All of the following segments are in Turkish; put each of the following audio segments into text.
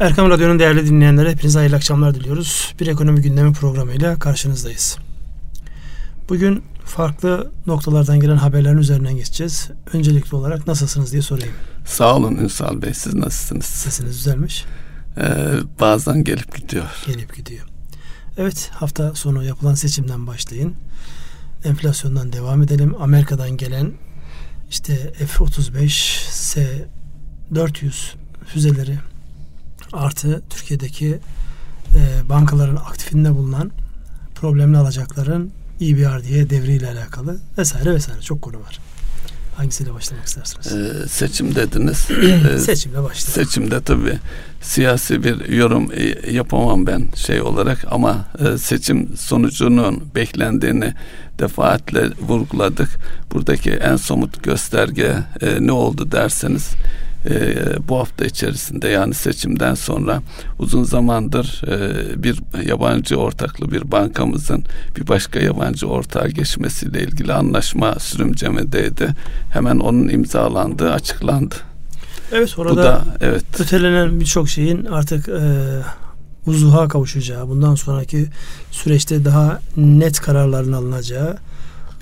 Erkan Radyo'nun değerli dinleyenlere hepinize hayırlı akşamlar diliyoruz. Bir ekonomi gündemi programıyla karşınızdayız. Bugün farklı noktalardan gelen haberlerin üzerinden geçeceğiz. Öncelikli olarak nasılsınız diye sorayım. Sağ olun Ünsal Bey, siz nasılsınız? Sesiniz düzelmiş. Bazen gelip gidiyor. Gelip gidiyor. Evet, hafta sonu yapılan seçimden başlayın. Enflasyondan devam edelim. Amerika'dan gelen işte F-35, S-400 füzeleri artı Türkiye'deki bankaların aktifinde bulunan problemli alacakların EBRD'ye devriyle alakalı vesaire vesaire çok konu var. Hangisiyle başlamak istersiniz? Seçim dediniz. Seçimle başlayalım. Seçimde tabii siyasi bir yorum yapamam ben olarak ama seçim sonucunun beklendiğini defaatle vurguladık. Buradaki en somut gösterge ne oldu derseniz bu hafta içerisinde yani seçimden sonra uzun zamandır bir yabancı ortaklı bir bankamızın bir başka yabancı ortağa geçmesiyle ilgili anlaşma sürümcemedeydi. Hemen onun imzalandığı açıklandı. Evet, orada ötelenen birçok şeyin artık vuzuha kavuşacağı, bundan sonraki süreçte daha net kararların alınacağı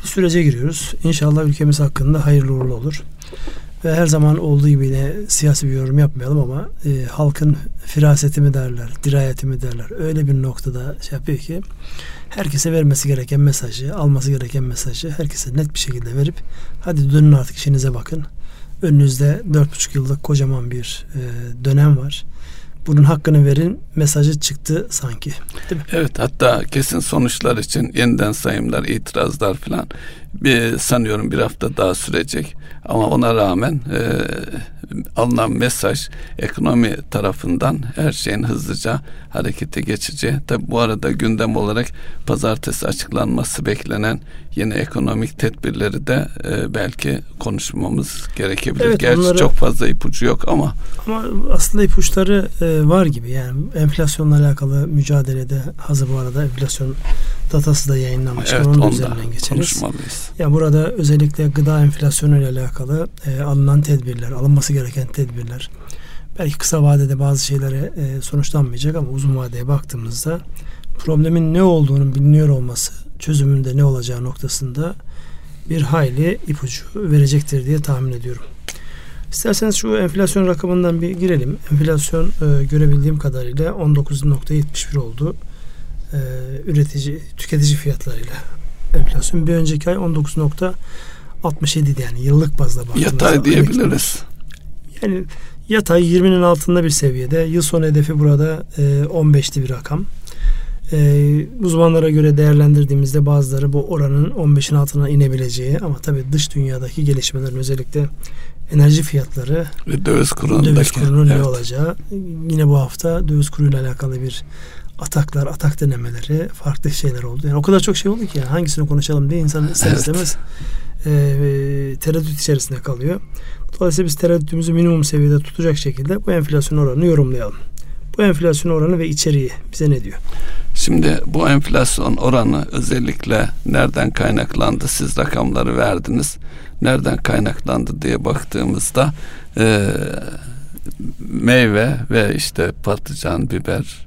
bir sürece giriyoruz. İnşallah ülkemiz hakkında hayırlı uğurlu olur. Ve her zaman olduğu gibi yine siyasi bir yorum yapmayalım ama halkın firaseti mi derler, dirayeti mi derler, öyle bir noktada yapıyor ki herkese vermesi gereken mesajı, alması gereken mesajı herkese net bir şekilde verip hadi dönün artık işinize bakın. Önünüzde 4,5 yıllık kocaman bir dönem var. Bunun hakkını verin mesajı çıktı sanki. Değil mi? Evet, hatta kesin sonuçlar için yeniden sayımlar, itirazlar falan sanıyorum bir hafta daha sürecek. Ama ona rağmen alınan mesaj ekonomi tarafından her şeyin hızlıca harekete geçeceği. Tabi bu arada gündem olarak pazartesi açıklanması beklenen yeni ekonomik tedbirleri de belki konuşmamız gerekebilir. Evet, gerçi onları, çok fazla ipucu yok ama aslında ipuçları var gibi. Yani enflasyonla alakalı mücadelede hazır bu arada enflasyon datası da yayınlanmış. Evet, onun üzerinden geçeriz. Ya burada özellikle gıda enflasyonu ile alakalı alınan tedbirler, alınması gereken tedbirler belki kısa vadede bazı şeylere sonuçlanmayacak ama uzun vadeye baktığımızda problemin ne olduğunu biliniyor olması, çözümünde ne olacağı noktasında bir hayli ipucu verecektir diye tahmin ediyorum. İsterseniz şu enflasyon rakamından bir girelim. Enflasyon görebildiğim kadarıyla 19.71 oldu. Tüketici fiyatlarıyla enflasyon bir önceki ay 19.67'di yani yıllık bazda baktığımızda. Yatay diyebiliriz. Yani yatay 20'nin altında bir seviyede. Yıl sonu hedefi burada 15'li bir rakam. Uzmanlara göre değerlendirdiğimizde bazıları bu oranın 15'in altına inebileceği ama tabii dış dünyadaki gelişmelerin özellikle enerji fiyatları ve döviz kurunun ne olacağı, yine bu hafta döviz kuruyla alakalı bir atak denemeleri, farklı şeyler oldu. Yani o kadar çok şey oldu ki yani hangisini konuşalım diye insan istemez tereddüt içerisinde kalıyor. Dolayısıyla biz tereddütümüzü minimum seviyede tutacak şekilde bu enflasyon oranını yorumlayalım. Bu enflasyon oranı ve içeriği bize ne diyor? Şimdi bu enflasyon oranı özellikle nereden kaynaklandı? Siz rakamları verdiniz. Nereden kaynaklandı diye baktığımızda meyve ve işte patlıcan, biber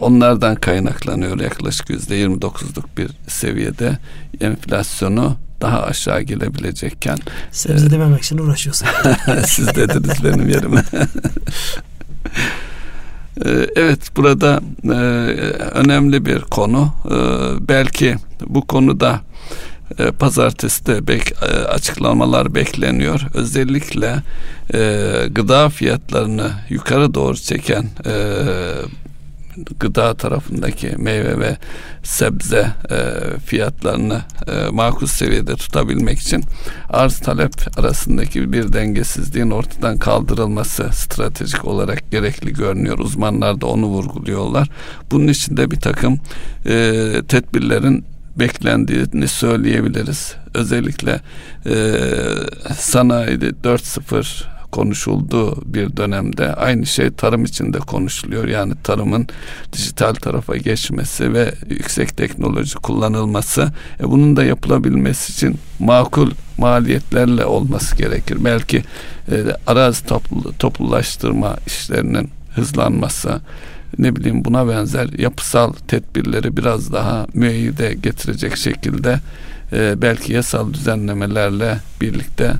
onlardan kaynaklanıyor. Yaklaşık %29'luk bir seviyede enflasyonu daha aşağı gelebilecekken. Sebze dememek için uğraşıyorsun. Siz dediniz benim yerime. Evet, burada önemli bir konu. Belki bu konuda pazartesi de açıklamalar bekleniyor. Özellikle gıda fiyatlarını yukarı doğru çeken gıda tarafındaki meyve ve sebze fiyatlarını makul seviyede tutabilmek için arz talep arasındaki bir dengesizliğin ortadan kaldırılması stratejik olarak gerekli görünüyor. Uzmanlar da onu vurguluyorlar. Bunun için de bir takım tedbirlerin beklendiğini söyleyebiliriz. Özellikle sanayide 4.0 konuşulduğu bir dönemde aynı şey tarım için de konuşuluyor. Yani tarımın dijital tarafa geçmesi ve yüksek teknoloji kullanılması, bunun da yapılabilmesi için makul maliyetlerle olması gerekir. Belki arazi toplulaştırma işlerinin hızlanması, ne bileyim buna benzer yapısal tedbirleri biraz daha müeyyide getirecek şekilde belki yasal düzenlemelerle birlikte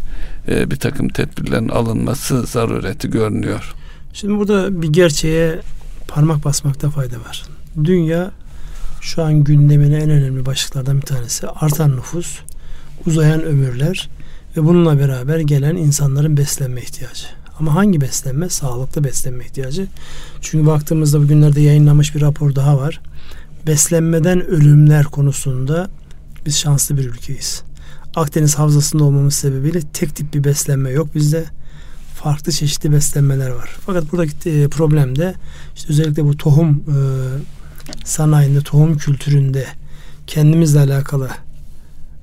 bir takım tedbirlerin alınması zarureti görünüyor. Şimdi burada bir gerçeğe parmak basmakta fayda var. Dünya şu an gündemine en önemli başlıklardan bir tanesi. Artan nüfus, uzayan ömürler ve bununla beraber gelen insanların beslenme ihtiyacı. Ama hangi beslenme? Sağlıklı beslenme ihtiyacı. Çünkü baktığımızda bugünlerde yayınlanmış bir rapor daha var. Beslenmeden ölümler konusunda biz şanslı bir ülkeyiz. Akdeniz havzasında olmamız sebebiyle tek tip bir beslenme yok bizde. Farklı çeşitli beslenmeler var. Fakat buradaki problem de işte özellikle bu tohum sanayinde, tohum kültüründe kendimizle alakalı,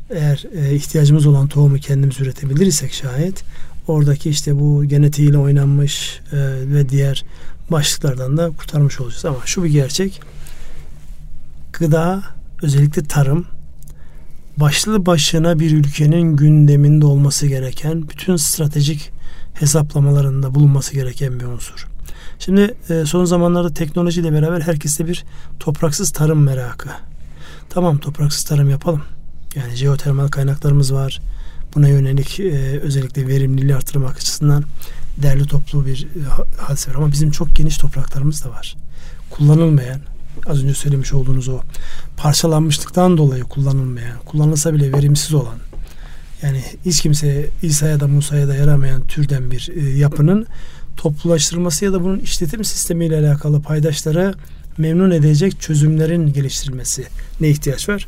eğer ihtiyacımız olan tohumu kendimiz üretebilirsek şayet, oradaki işte bu genetiğiyle oynanmış ve diğer başlıklardan da kurtarmış olacağız. Ama şu bir gerçek, gıda, özellikle tarım, başlı başına bir ülkenin gündeminde olması gereken, bütün stratejik hesaplamalarında bulunması gereken bir unsur. Şimdi son zamanlarda teknolojiyle beraber herkeste bir topraksız tarım merakı. Tamam, topraksız tarım yapalım. Yani jeotermal kaynaklarımız var. Buna yönelik özellikle verimliliği artırmak açısından derli toplu bir hadise var. Ama bizim çok geniş topraklarımız da var. Kullanılmayan, az önce söylemiş olduğunuz o parçalanmışlıktan dolayı kullanılmayan, kullanılsa bile verimsiz olan, yani hiç kimseye İsa'ya da Musa'ya da yaramayan türden bir yapının toplulaştırılması ya da bunun işletim sistemiyle alakalı paydaşlara memnun edecek çözümlerin geliştirilmesine ihtiyaç var.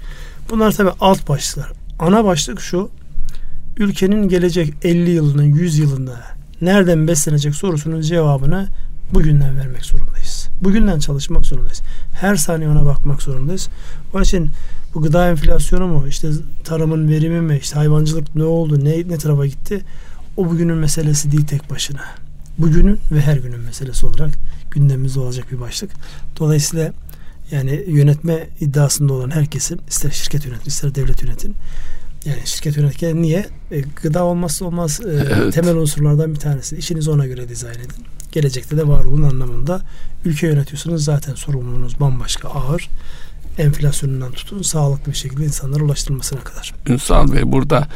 Bunlar tabii alt başlıklar. Ana başlık şu: ülkenin gelecek 50 yılının, 100 yılında nereden beslenecek sorusunun cevabını bugünden vermek zorundayız. Bugünden çalışmak zorundayız. Her saniye ona bakmak zorundayız. Onun için bu gıda enflasyonu mu, işte tarımın verimi mi, işte hayvancılık ne oldu, ne tarafa gitti, o bugünün meselesi değil tek başına. Bugünün ve her günün meselesi olarak gündemimizde olacak bir başlık. Dolayısıyla yani yönetme iddiasında olan herkesin, ister şirket yönetin, ister devlet yönetin, yani şirket yönetken niye? Gıda olmazsa olmaz evet, temel unsurlardan bir tanesi. İşinizi ona göre dizayn edin. Gelecekte de var olun anlamında. Ülke yönetiyorsunuz, zaten sorumluluğunuz bambaşka, ağır. Enflasyonundan tutun, sağlıklı bir şekilde insanlara ulaştırılmasına kadar. Ünsal Bey, burada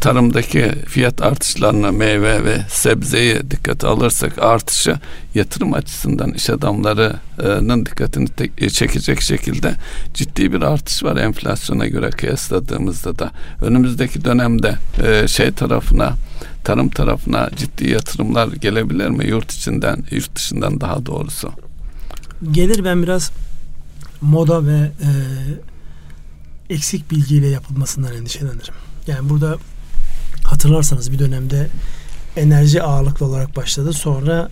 tarımdaki fiyat artışlarına, meyve ve sebzeye dikkate alırsak artışı yatırım açısından iş adamlarının dikkatini çekecek şekilde ciddi bir artış var enflasyona göre kıyasladığımızda da. Önümüzdeki dönemde tarım tarafına ciddi yatırımlar gelebilir mi? Yurt dışından daha doğrusu. Gelir, ben biraz moda ve eksik bilgiyle yapılmasından endişelenirim. Yani burada hatırlarsanız bir dönemde enerji ağırlıklı olarak başladı. Sonra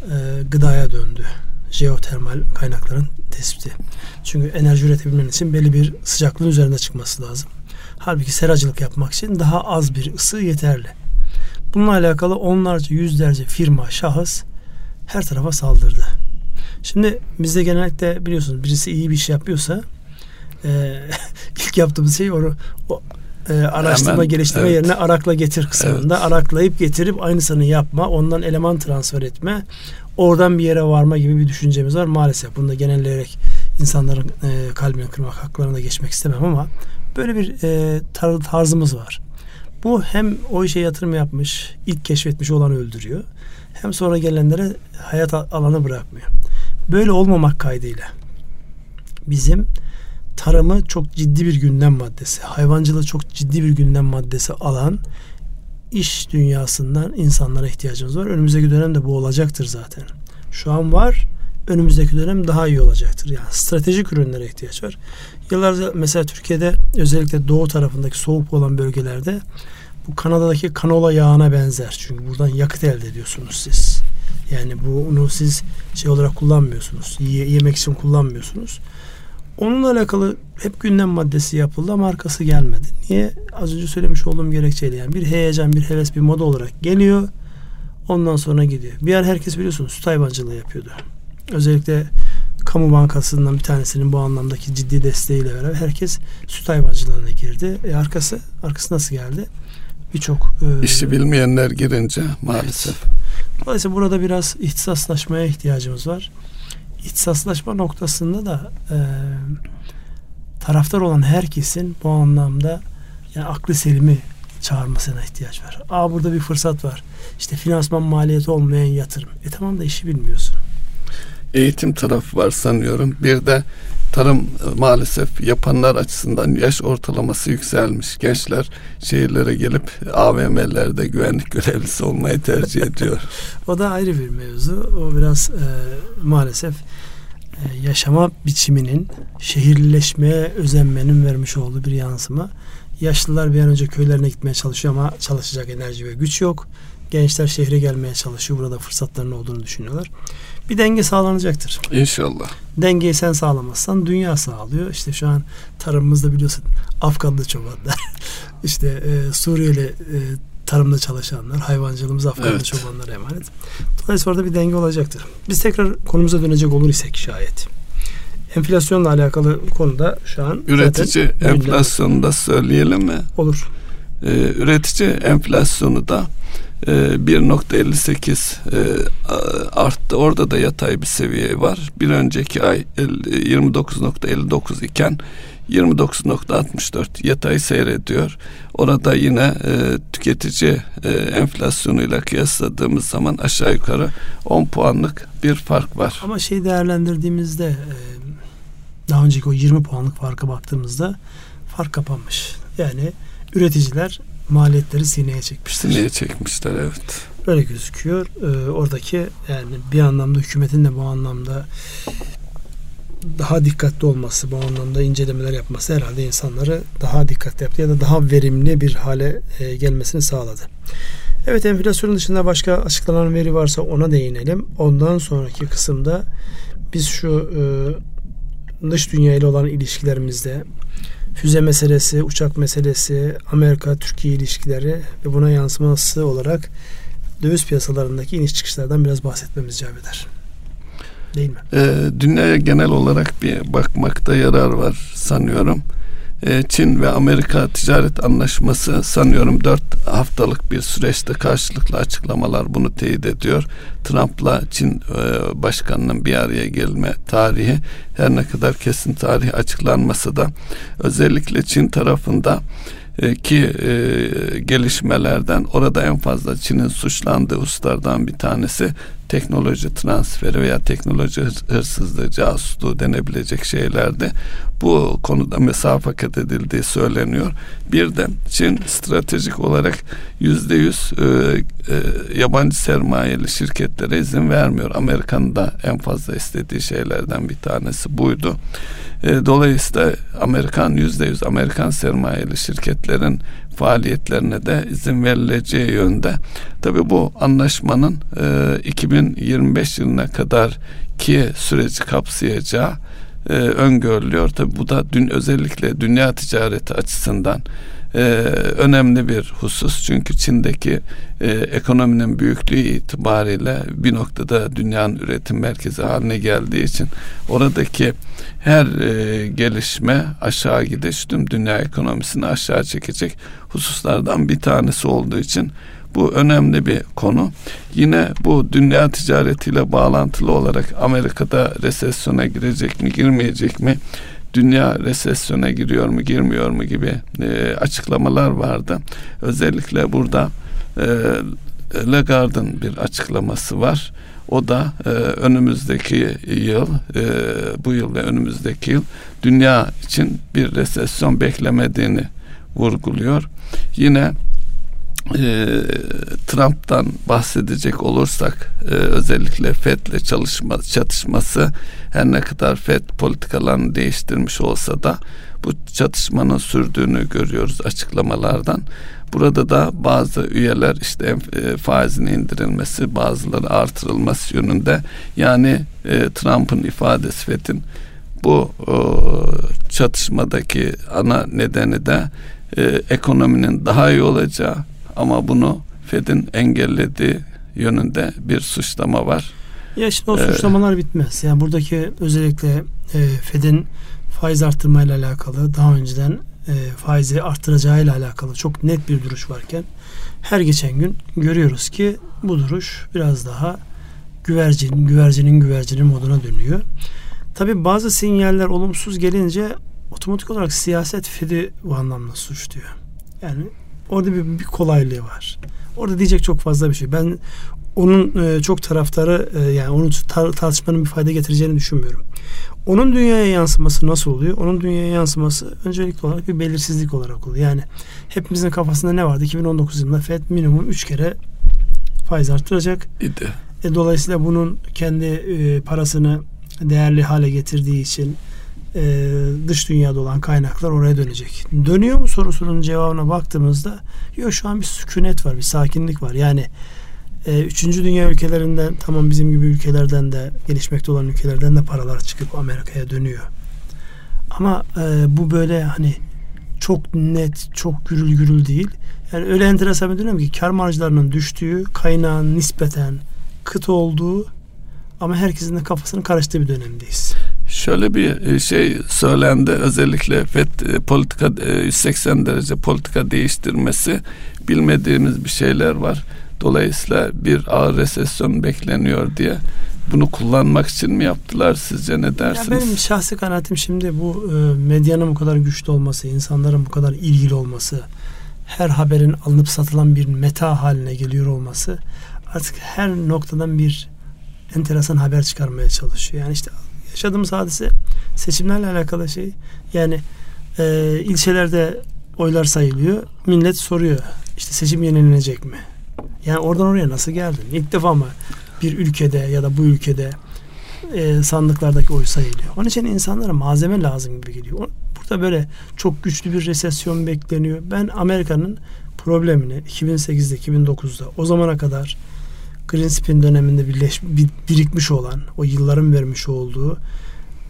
gıdaya döndü. Jeotermal kaynakların tespiti. Çünkü enerji üretebilmen için belli bir sıcaklığın üzerinde çıkması lazım. Halbuki seracılık yapmak için daha az bir ısı yeterli. Bununla alakalı onlarca, yüzlerce firma, şahıs her tarafa saldırdı. Şimdi bizde genellikle biliyorsunuz, birisi iyi bir iş yapıyorsa ilk yaptığımız şey araştırma hemen, geliştirme evet, yerine arakla getir kısmında. Evet. Araklayıp getirip aynısını yapma, ondan eleman transfer etme, oradan bir yere varma gibi bir düşüncemiz var. Maalesef bunu da genelleyerek insanların kalbini kırmak, haklarına geçmek istemem ama böyle bir tarzımız var. Bu hem o işe yatırım yapmış, ilk keşfetmiş olanı öldürüyor, hem sonra gelenlere hayat alanı bırakmıyor. Böyle olmamak kaydıyla bizim tarımı çok ciddi bir gündem maddesi, hayvancılığı çok ciddi bir gündem maddesi alan iş dünyasından insanlara ihtiyacımız var. Önümüzdeki dönem de bu olacaktır zaten. Şu an var, önümüzdeki dönem daha iyi olacaktır. Yani stratejik ürünlere ihtiyaç var. Yıllarca mesela Türkiye'de özellikle doğu tarafındaki soğuk olan bölgelerde bu Kanada'daki kanola yağına benzer. Çünkü buradan yakıt elde ediyorsunuz siz. Yani bunu siz olarak kullanmıyorsunuz. Yemek için kullanmıyorsunuz. Onunla alakalı hep gündem maddesi yapıldı ama arkası gelmedi. Niye? Az önce söylemiş olduğum gerekçeyle, yani bir heyecan, bir heves, bir moda olarak geliyor. Ondan sonra gidiyor. Bir ara herkes biliyorsunuz süt hayvancılığı yapıyordu. Özellikle kamu bankasından bir tanesinin bu anlamdaki ciddi desteğiyle beraber herkes süt hayvancılığına girdi. Arkası nasıl geldi? Birçok işi bilmeyenler girince maalesef. Evet. Dolayısıyla burada biraz ihtisaslaşmaya ihtiyacımız var. İhtisaslaşma noktasında da taraftar olan herkesin bu anlamda yani aklı selimi çağırmasına ihtiyaç var. Burada bir fırsat var. İşte finansman maliyeti olmayan yatırım. Tamam da işi bilmiyorsun. Eğitim tarafı var sanıyorum. Bir de tarım maalesef yapanlar açısından yaş ortalaması yükselmiş. Gençler şehirlere gelip AVM'lerde güvenlik görevlisi olmayı tercih ediyor. O da ayrı bir mevzu. O biraz maalesef yaşama biçiminin şehirleşmeye özenmenin vermiş olduğu bir yansıma. Yaşlılar bir an önce köylerine gitmeye çalışıyor ama çalışacak enerji ve güç yok. Gençler şehre gelmeye çalışıyor. Burada fırsatların olduğunu düşünüyorlar. Bir denge sağlanacaktır. İnşallah. Dengeyi sen sağlamazsan dünya sağlıyor. İşte şu an tarımımızda biliyorsun Afganlı çobanlar, işte Suriyeli tarımda çalışanlar, hayvancılığımız Afganlı çobanlara emanet. Dolayısıyla orada bir denge olacaktır. Biz tekrar konumuza dönecek olur isek şayet. Enflasyonla alakalı konuda şu an üretici enflasyonunu da söyleyelim mi? Olur. Üretici enflasyonu da 1.58 arttı. Orada da yatay bir seviye var. Bir önceki ay 29.59 iken 29.64 yatay seyrediyor. Orada yine tüketici enflasyonuyla kıyasladığımız zaman aşağı yukarı 10 puanlık bir fark var. Ama değerlendirdiğimizde daha önceki o 20 puanlık farka baktığımızda fark kapanmış. Yani üreticiler maliyetleri sineye çekmişler. Sineye çekmişler, evet. Böyle gözüküyor. Oradaki yani bir anlamda hükümetin de bu anlamda daha dikkatli olması, bu anlamda incelemeler yapması herhalde insanları daha dikkatli yaptı ya da daha verimli bir hale gelmesini sağladı. Evet, enflasyonun dışında başka açıklanan veri varsa ona değinelim. Ondan sonraki kısımda biz şu dış dünya ile olan ilişkilerimizde füze meselesi, uçak meselesi, Amerika-Türkiye ilişkileri ve buna yansıması olarak döviz piyasalarındaki iniş çıkışlardan biraz bahsetmemiz icap eder. Değil mi? Dünyaya genel olarak bir bakmakta yarar var sanıyorum. Çin ve Amerika ticaret anlaşması sanıyorum 4 haftalık bir süreçte karşılıklı açıklamalar bunu teyit ediyor. Trump'la Çin başkanının bir araya gelme tarihi her ne kadar kesin tarih açıklanmasa da özellikle Çin tarafında ki gelişmelerden orada en fazla Çin'in suçlandığı hususlardan bir tanesi teknoloji transferi veya teknoloji hırsızlığı, casusluğu denebilecek şeylerde bu konuda mesafe kat edildiği söyleniyor. Bir de Çin stratejik olarak %100 yabancı sermayeli şirketlere izin vermiyor. Amerika'nın da en fazla istediği şeylerden bir tanesi buydu. Dolayısıyla Amerikan %100 Amerikan sermayeli şirketlerin faaliyetlerine de izin verileceği yönde. Tabii bu anlaşmanın 2025 yılına kadar ki süreci kapsayacağı öngörülüyor. Tabii bu da özellikle dünya ticareti açısından önemli bir husus. Çünkü Çin'deki ekonominin büyüklüğü itibariyle bir noktada dünyanın üretim merkezi haline geldiği için oradaki her gelişme aşağı gidiş tüm dünya ekonomisini aşağı çekecek hususlardan bir tanesi olduğu için bu önemli bir konu. Yine bu dünya ticaretiyle bağlantılı olarak Amerika'da resesyona girecek mi, girmeyecek mi? Dünya resesyona giriyor mu, girmiyor mu gibi açıklamalar vardı. Özellikle burada Lagarde'ın bir açıklaması var. O da önümüzdeki yıl, bu yıl ve önümüzdeki yıl dünya için bir resesyon beklemediğini vurguluyor. Yine Trump'tan bahsedecek olursak özellikle FED'le çatışması her ne kadar FED politikalarını değiştirmiş olsa da bu çatışmanın sürdüğünü görüyoruz açıklamalardan. Burada da bazı üyeler işte faizin indirilmesi, bazıları artırılması yönünde, yani Trump'ın ifadesi FED'in bu çatışmadaki ana nedeni de ekonominin daha iyi olacağı ama bunu FED'in engellediği yönünde bir suçlama var. Ya şimdi o suçlamalar bitmez. Yani buradaki özellikle FED'in faiz artırmayla alakalı daha önceden faizi arttıracağıyla alakalı çok net bir duruş varken her geçen gün görüyoruz ki bu duruş biraz daha güvercinin moduna dönüyor. Tabii bazı sinyaller olumsuz gelince otomatik olarak siyaset FED'i bu anlamda suçluyor. Yani orada bir kolaylığı var. Orada diyecek çok fazla bir şey. Ben onun çok taraftarı, yani onun tartışmanın bir fayda getireceğini düşünmüyorum. Onun dünyaya yansıması nasıl oluyor? Onun dünyaya yansıması öncelikli olarak bir belirsizlik olarak oluyor. Yani hepimizin kafasında ne vardı? 2019 yılında FED minimum 3 kere faiz arttıracak. Dolayısıyla bunun kendi parasını değerli hale getirdiği için dış dünyada olan kaynaklar oraya dönecek. Dönüyor mu sorusunun cevabına baktığımızda yok, şu an bir sükunet var, bir sakinlik var. Yani 3. dünya ülkelerinden, tamam, bizim gibi ülkelerden de, gelişmekte olan ülkelerden de paralar çıkıp Amerika'ya dönüyor. Ama bu böyle hani çok net, çok gürül gürül değil. Yani öyle enteresan bir dönem ki kar marjlarının düştüğü, kaynağın nispeten kıt olduğu ama herkesin de kafasının karıştığı bir dönemdeyiz. Şöyle bir şey söylendi, özellikle FED politika 180 derece politika değiştirmesi, bilmediğimiz bir şeyler var. Dolayısıyla bir ağır resesyon bekleniyor diye. Bunu kullanmak için mi yaptılar, sizce ne dersiniz? Ya benim şahsi kanaatim, şimdi bu medyanın bu kadar güçlü olması, insanların bu kadar ilgili olması, her haberin alınıp satılan bir meta haline geliyor olması, artık her noktadan bir enteresan haber çıkarmaya çalışıyor. Yani işte yaşadığımız hadise seçimlerle alakalı şey. Yani ilçelerde oylar sayılıyor. Millet soruyor, işte seçim yenilenecek mi? Yani oradan oraya nasıl geldin? İlk defa mı bir ülkede ya da bu ülkede sandıklardaki oy sayılıyor? Onun için insanlara malzeme lazım gibi geliyor. Burada böyle çok güçlü bir resesyon bekleniyor. Ben Amerika'nın problemini 2008'de, 2009'da, o zamana kadar Greenspan döneminde birikmiş olan, o yılların vermiş olduğu,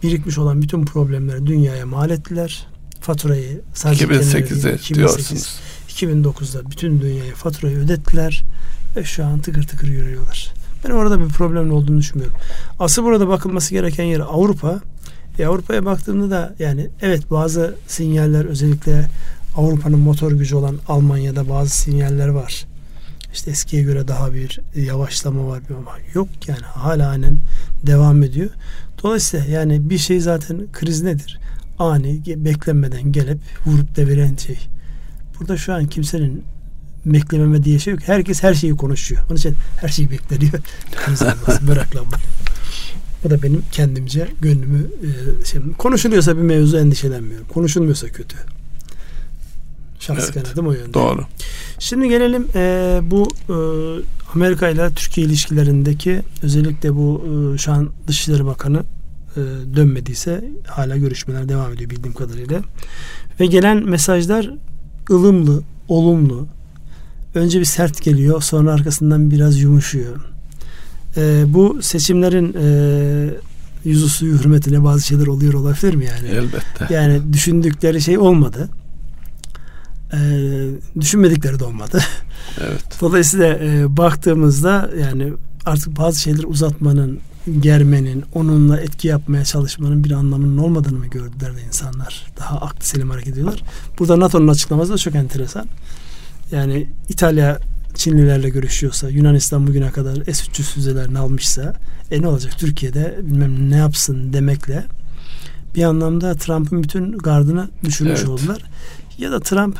birikmiş olan bütün problemleri dünyaya mal ettiler. Faturayı sadece 2008'de diyorsunuz. 2009'da bütün dünyaya faturayı ödettiler ve şu an tıkır tıkır yürüyorlar. Ben orada bir problemin olduğunu düşünmüyorum. Asıl burada bakılması gereken yer Avrupa. Avrupa'ya baktığımda da yani evet, bazı sinyaller, özellikle Avrupa'nın motor gücü olan Almanya'da bazı sinyaller var. İşte eskiye göre daha bir yavaşlama var ama yok, yani hala halen devam ediyor. Dolayısıyla yani bir şey, zaten kriz nedir? Ani, beklenmeden gelip vurup deviren şey. Burada şu an kimsenin beklememe diye şey yok. Herkes her şeyi konuşuyor. Onun için her şeyi bekleniyor. Bırak lan bana. Bu da benim kendimce gönlümü konuşuluyorsa bir mevzu endişelenmiyorum. Konuşulmuyorsa kötü. Şans kanadım o yönde. Doğru. Şimdi gelelim bu Amerika ile Türkiye ilişkilerindeki, özellikle bu şu an Dışişleri Bakanı dönmediyse hala görüşmeler devam ediyor bildiğim kadarıyla. Ve gelen mesajlar ılımlı, olumlu. Önce bir sert geliyor, sonra arkasından biraz yumuşuyor. Bu seçimlerin yüzüstü hürmetine bazı şeyler oluyor olabilir mi yani? Elbette. Yani düşündükleri şey olmadı. Düşünmedikleri de olmadı. Evet. Dolayısıyla baktığımızda yani artık bazı şeyleri uzatmanın, germenin, onunla etki yapmaya çalışmanın bir anlamının olmadığını mı gördüler de insanlar? Daha aklı selim hareket ediyorlar. Burada NATO'nun açıklaması da çok enteresan. Yani İtalya Çinlilerle görüşüyorsa, Yunanistan bugüne kadar S-300 füzelerini almışsa ne olacak Türkiye'de, bilmem ne yapsın demekle bir anlamda Trump'ın bütün gardını düşürmüş oldular. Ya da Trump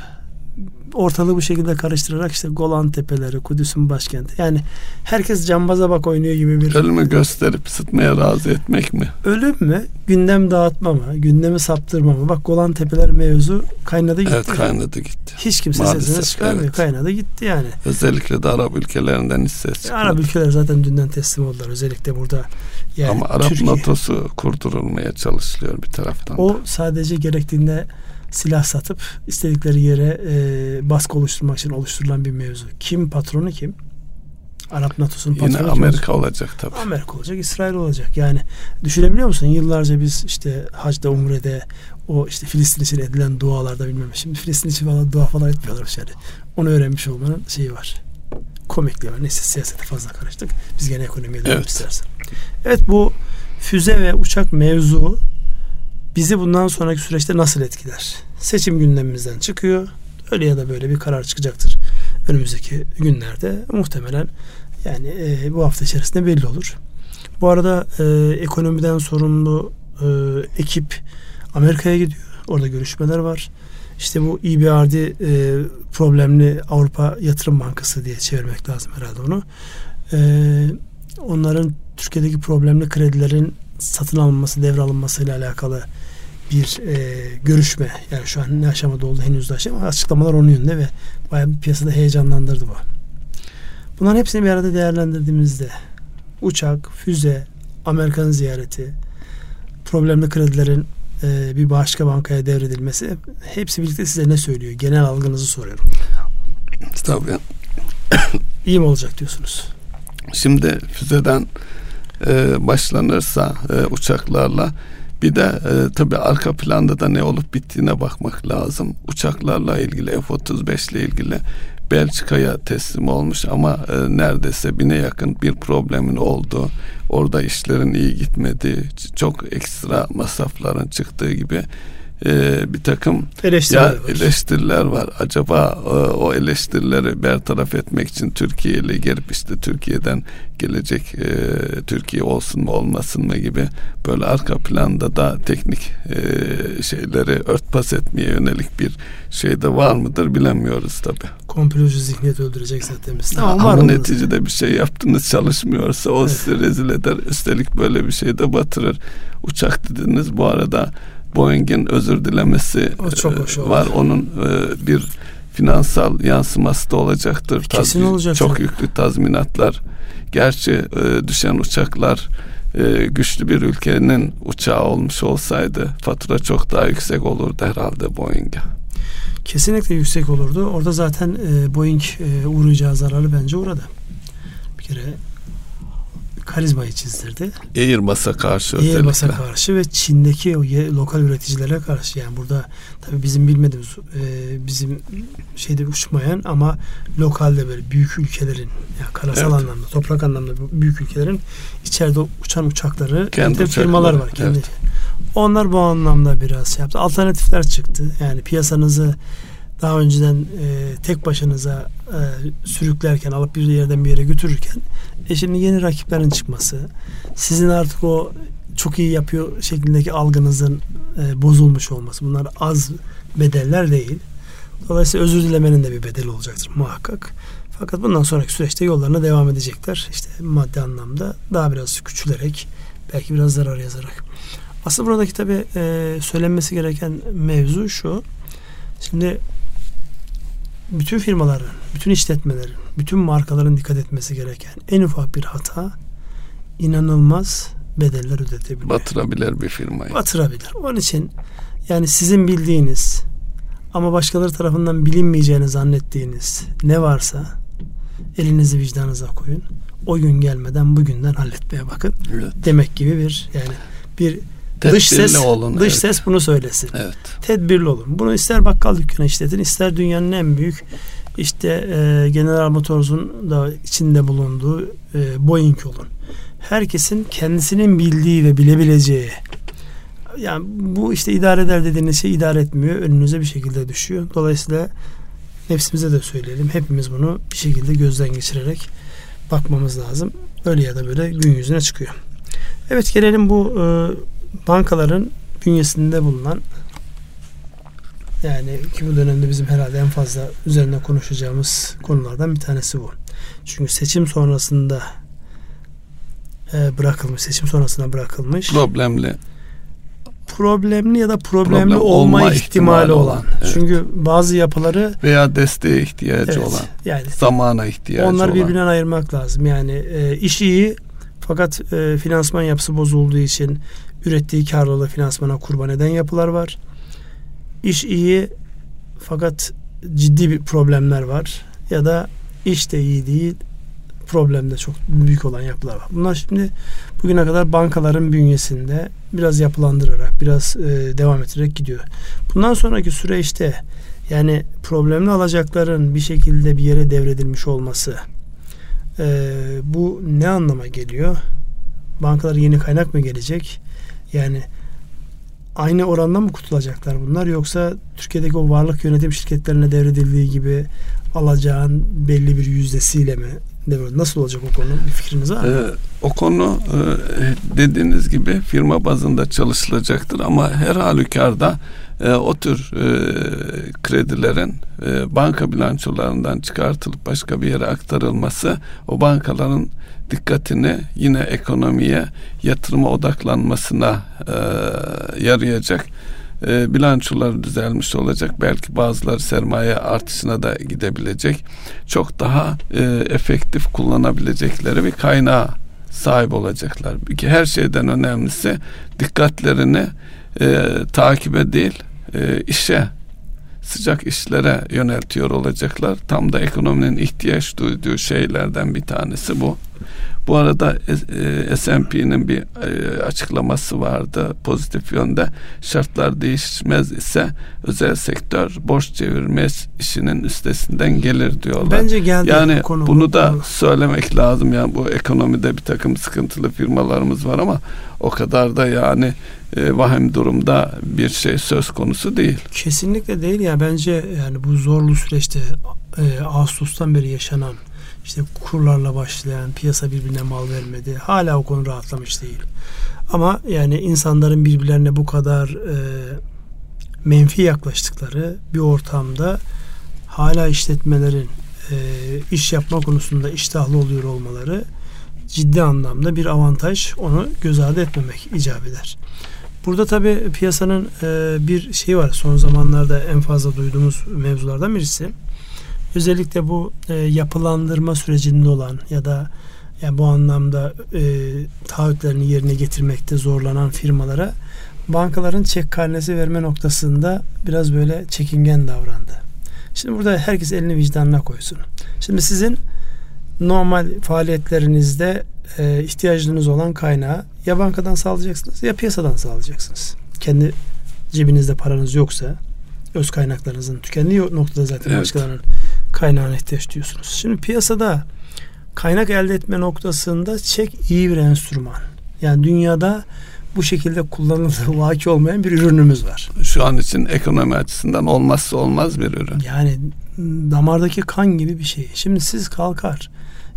ortalığı bu şekilde karıştırarak işte Golan Tepeleri, Kudüs'ün başkenti. Yani herkes cambaza bak oynuyor gibi bir... Ölümü gösterip sıtmaya razı etmek mi? Ölüm mü? Gündem dağıtma mı? Gündemi saptırma mı? Bak Golan Tepeleri mevzu kaynadı gitti. Evet, kaynadı gitti. Hiç kimse sesini çıkarmıyor. Evet. Kaynadı gitti yani. Özellikle de Arap ülkelerinden hiç ses çıkmadı. Arap ülkeler zaten dünden teslim oldular. Özellikle burada yani ama Arap NATO'su kurdurulmaya çalışılıyor bir taraftan. O sadece gerektiğinde silah satıp istedikleri yere baskı oluşturmak için oluşturulan bir mevzu. Kim patronu kim? Arap NATO'sunun patronu kim? Yine Amerika olacak tabii. Amerika olacak, İsrail olacak. Yani düşünebiliyor musun? Yıllarca biz işte hacda, umrede, o işte Filistin için edilen dualarda bilmem. Şimdi Filistin için falan dua falan etmiyorlar yani. Onu öğrenmiş olmanın şeyi var. Komikliği var. Neyse, siyasete fazla karıştık. Biz gene ekonomiye dönelim istersen. Evet, bu füze ve uçak mevzu bizi bundan sonraki süreçte nasıl etkiler? Seçim gündemimizden çıkıyor. Öyle ya da böyle bir karar çıkacaktır önümüzdeki günlerde. Muhtemelen yani bu hafta içerisinde belli olur. Bu arada ekonomiden sorumlu ekip Amerika'ya gidiyor. Orada görüşmeler var. İşte bu EBRD problemli Avrupa Yatırım Bankası diye çevirmek lazım herhalde onu. Onların Türkiye'deki problemli kredilerin satın alınması, devralınmasıyla alakalı bir görüşme. Yani şu an ne aşamada oldu henüz de aşamada. Açıklamalar onun yönünde ve bayağı bir piyasada heyecanlandırdı bu. Bunların hepsini bir arada değerlendirdiğimizde uçak, füze, Amerikan ziyareti, problemli kredilerin bir başka bankaya devredilmesi hepsi birlikte size ne söylüyor? Genel algınızı soruyorum. Tabii. İyi mi olacak diyorsunuz? Şimdi füzeden başlanırsa uçaklarla bir de tabii arka planda da ne olup bittiğine bakmak lazım. Uçaklarla ilgili F-35 ile ilgili Belçika'ya teslim olmuş ama neredeyse 1000'e yakın bir problemin olduğu, orada işlerin iyi gitmediği, çok ekstra masrafların çıktığı gibi bir takım eleştiriler var. Acaba o eleştirileri bertaraf etmek için Türkiye ile gelip işte Türkiye'den gelecek Türkiye olsun mu olmasın mı gibi böyle arka planda da teknik şeyleri örtbas etmeye yönelik bir şey de var mıdır bilemiyoruz tabii. Komplocu zihniyet öldürecek zaten biz. Ama neticede bir şey yaptınız çalışmıyorsa o sizi rezil eder. Üstelik böyle bir şey de batırır. Uçak dediniz bu arada Boeing'in özür dilemesi var. Onun bir finansal yansıması da olacaktır. Kesin olacak. Çok yüklü tazminatlar. Gerçi düşen uçaklar güçlü bir ülkenin uçağı olmuş olsaydı fatura çok daha yüksek olurdu herhalde Boeing'e. Kesinlikle yüksek olurdu. Orada zaten Boeing uğrayacağı zararı bence uğradı. Bir kere karizmayı çizdirdi. Airbus'a karşı ve Çin'deki lokal üreticilere karşı. Yani burada tabii bizim bilmediğimiz bizim şeyde uçmayan ama lokalde böyle büyük ülkelerin yani karasal anlamda, toprak anlamda büyük ülkelerin içeride uçan uçakları kendi firmalar var. Kendi. Evet. Onlar bu anlamda biraz şey yaptı. Alternatifler çıktı. Yani piyasanızı daha önceden tek başınıza sürüklerken, alıp bir yerden bir yere götürürken şimdi yeni rakiplerin çıkması, sizin artık o çok iyi yapıyor şeklindeki algınızın bozulmuş olması. Bunlar az bedeller değil. Dolayısıyla özür dilemenin de bir bedeli olacaktır muhakkak. Fakat bundan sonraki süreçte yollarına devam edecekler. İşte maddi anlamda daha biraz küçülerek, belki biraz zarar yazarak. Aslında buradaki tabii söylenmesi gereken mevzu şu. Şimdi bütün firmaların, bütün işletmelerin, bütün markaların dikkat etmesi gereken en ufak bir hata inanılmaz bedeller ödetebilir. Batırabilir bir firmayı. Batırabilir. Onun için yani sizin bildiğiniz ama başkaları tarafından bilinmeyeceğini zannettiğiniz ne varsa elinizi vicdanınıza koyun. O gün gelmeden bugünden halletmeye bakın. Evet. Demek gibi bir yani bir Dış ses bunu söylesin. Evet. Tedbirli olun. Bunu ister bakkal dükkanı işletin, ister dünyanın en büyük işte General Motors'un da içinde bulunduğu Boeing olun. Herkesin kendisinin bildiği ve bilebileceği yani bu işte idare eder dediğiniz şey idare etmiyor. Önünüze bir şekilde düşüyor. Dolayısıyla nefsimize de söyleyelim. Hepimiz bunu bir şekilde gözden geçirerek bakmamız lazım. Öyle ya da böyle gün yüzüne çıkıyor. Evet gelelim bu bankaların bünyesinde bulunan yani ki bu dönemde bizim herhalde en fazla üzerine konuşacağımız konulardan bir tanesi bu. Çünkü seçim sonrasına bırakılmış problemli ya da problemli olma ihtimali olan. Evet. Çünkü bazı yapıları veya desteğe ihtiyacı olan yani zamana ihtiyacı onlar olan. Onları birbirinden ayırmak lazım. Yani iş iyi fakat finansman yapısı bozulduğu için ürettiği karlılığı finansmana kurban eden yapılar var. İş iyi fakat ciddi bir problemler var. Ya da iş de iyi değil, problem de çok büyük olan yapılar var. Bunlar şimdi bugüne kadar bankaların bünyesinde biraz yapılandırarak, biraz devam ettirerek gidiyor. Bundan sonraki süreçte yani problemli alacakların bir şekilde bir yere devredilmiş olması bu ne anlama geliyor? Bankalara yeni kaynak mı gelecek? Yani aynı oranda mı kurtulacaklar bunlar, yoksa Türkiye'deki o varlık yönetim şirketlerine devredildiği gibi alacağın belli bir yüzdesiyle mi? Nasıl olacak o konu? Bir fikriniz var mı? O konu dediğiniz gibi firma bazında çalışılacaktır ama her halükarda o tür kredilerin banka bilançolarından çıkartılıp başka bir yere aktarılması o bankaların dikkatini yine ekonomiye, yatırıma odaklanmasına yarayacak. Bilançolar düzelmiş olacak. Belki bazıları sermaye artışına da gidebilecek. Çok daha efektif kullanabilecekleri bir kaynağa sahip olacaklar. Her şeyden önemlisi dikkatlerini takibe değil, işe, sıcak işlere yöneltiyor olacaklar. Tam da ekonominin ihtiyaç duyduğu şeylerden bir tanesi bu. Bu arada S&P'nin bir açıklaması vardı pozitif yönde. Şartlar değişmez ise özel sektör borç çevirme işinin üstesinden gelir diyorlar. Bence geldi. Yani konu, bunu da söylemek lazım. Yani bu ekonomide bir takım sıkıntılı firmalarımız var ama o kadar da yani vahim durumda bir şey söz konusu değil. Kesinlikle değil ya. Bence yani bu zorlu süreçte Ağustos'tan beri yaşanan İşte kurlarla başlayan, piyasa birbirine mal vermedi. Hala o konu rahatlamış değil. Ama yani insanların birbirlerine bu kadar menfi yaklaştıkları bir ortamda hala işletmelerin iş yapma konusunda iştahlı oluyor olmaları ciddi anlamda bir avantaj. Onu göz ardı etmemek icap eder. Burada tabii piyasanın bir şeyi var. Son zamanlarda en fazla duyduğumuz mevzulardan birisi. Özellikle bu yapılandırma sürecinde olan ya da yani bu anlamda taahhütlerini yerine getirmekte zorlanan firmalara bankaların çekkarnesi verme noktasında biraz böyle çekingen davrandı. Şimdi burada herkes elini vicdanına koysun. Şimdi sizin normal faaliyetlerinizde ihtiyacınız olan kaynağı ya bankadan sağlayacaksınız ya piyasadan sağlayacaksınız. Kendi cebinizde paranız yoksa öz kaynaklarınızın tükendiği noktada zaten evet, başkalarının kaynağına ihtiyaç diyorsunuz. Şimdi piyasada kaynak elde etme noktasında çek iyi bir enstrüman. Yani dünyada bu şekilde kullanılır vaki olmayan bir ürünümüz var. Şu an için ekonomi açısından olmazsa olmaz bir ürün. Yani damardaki kan gibi bir şey. Şimdi siz kalkar,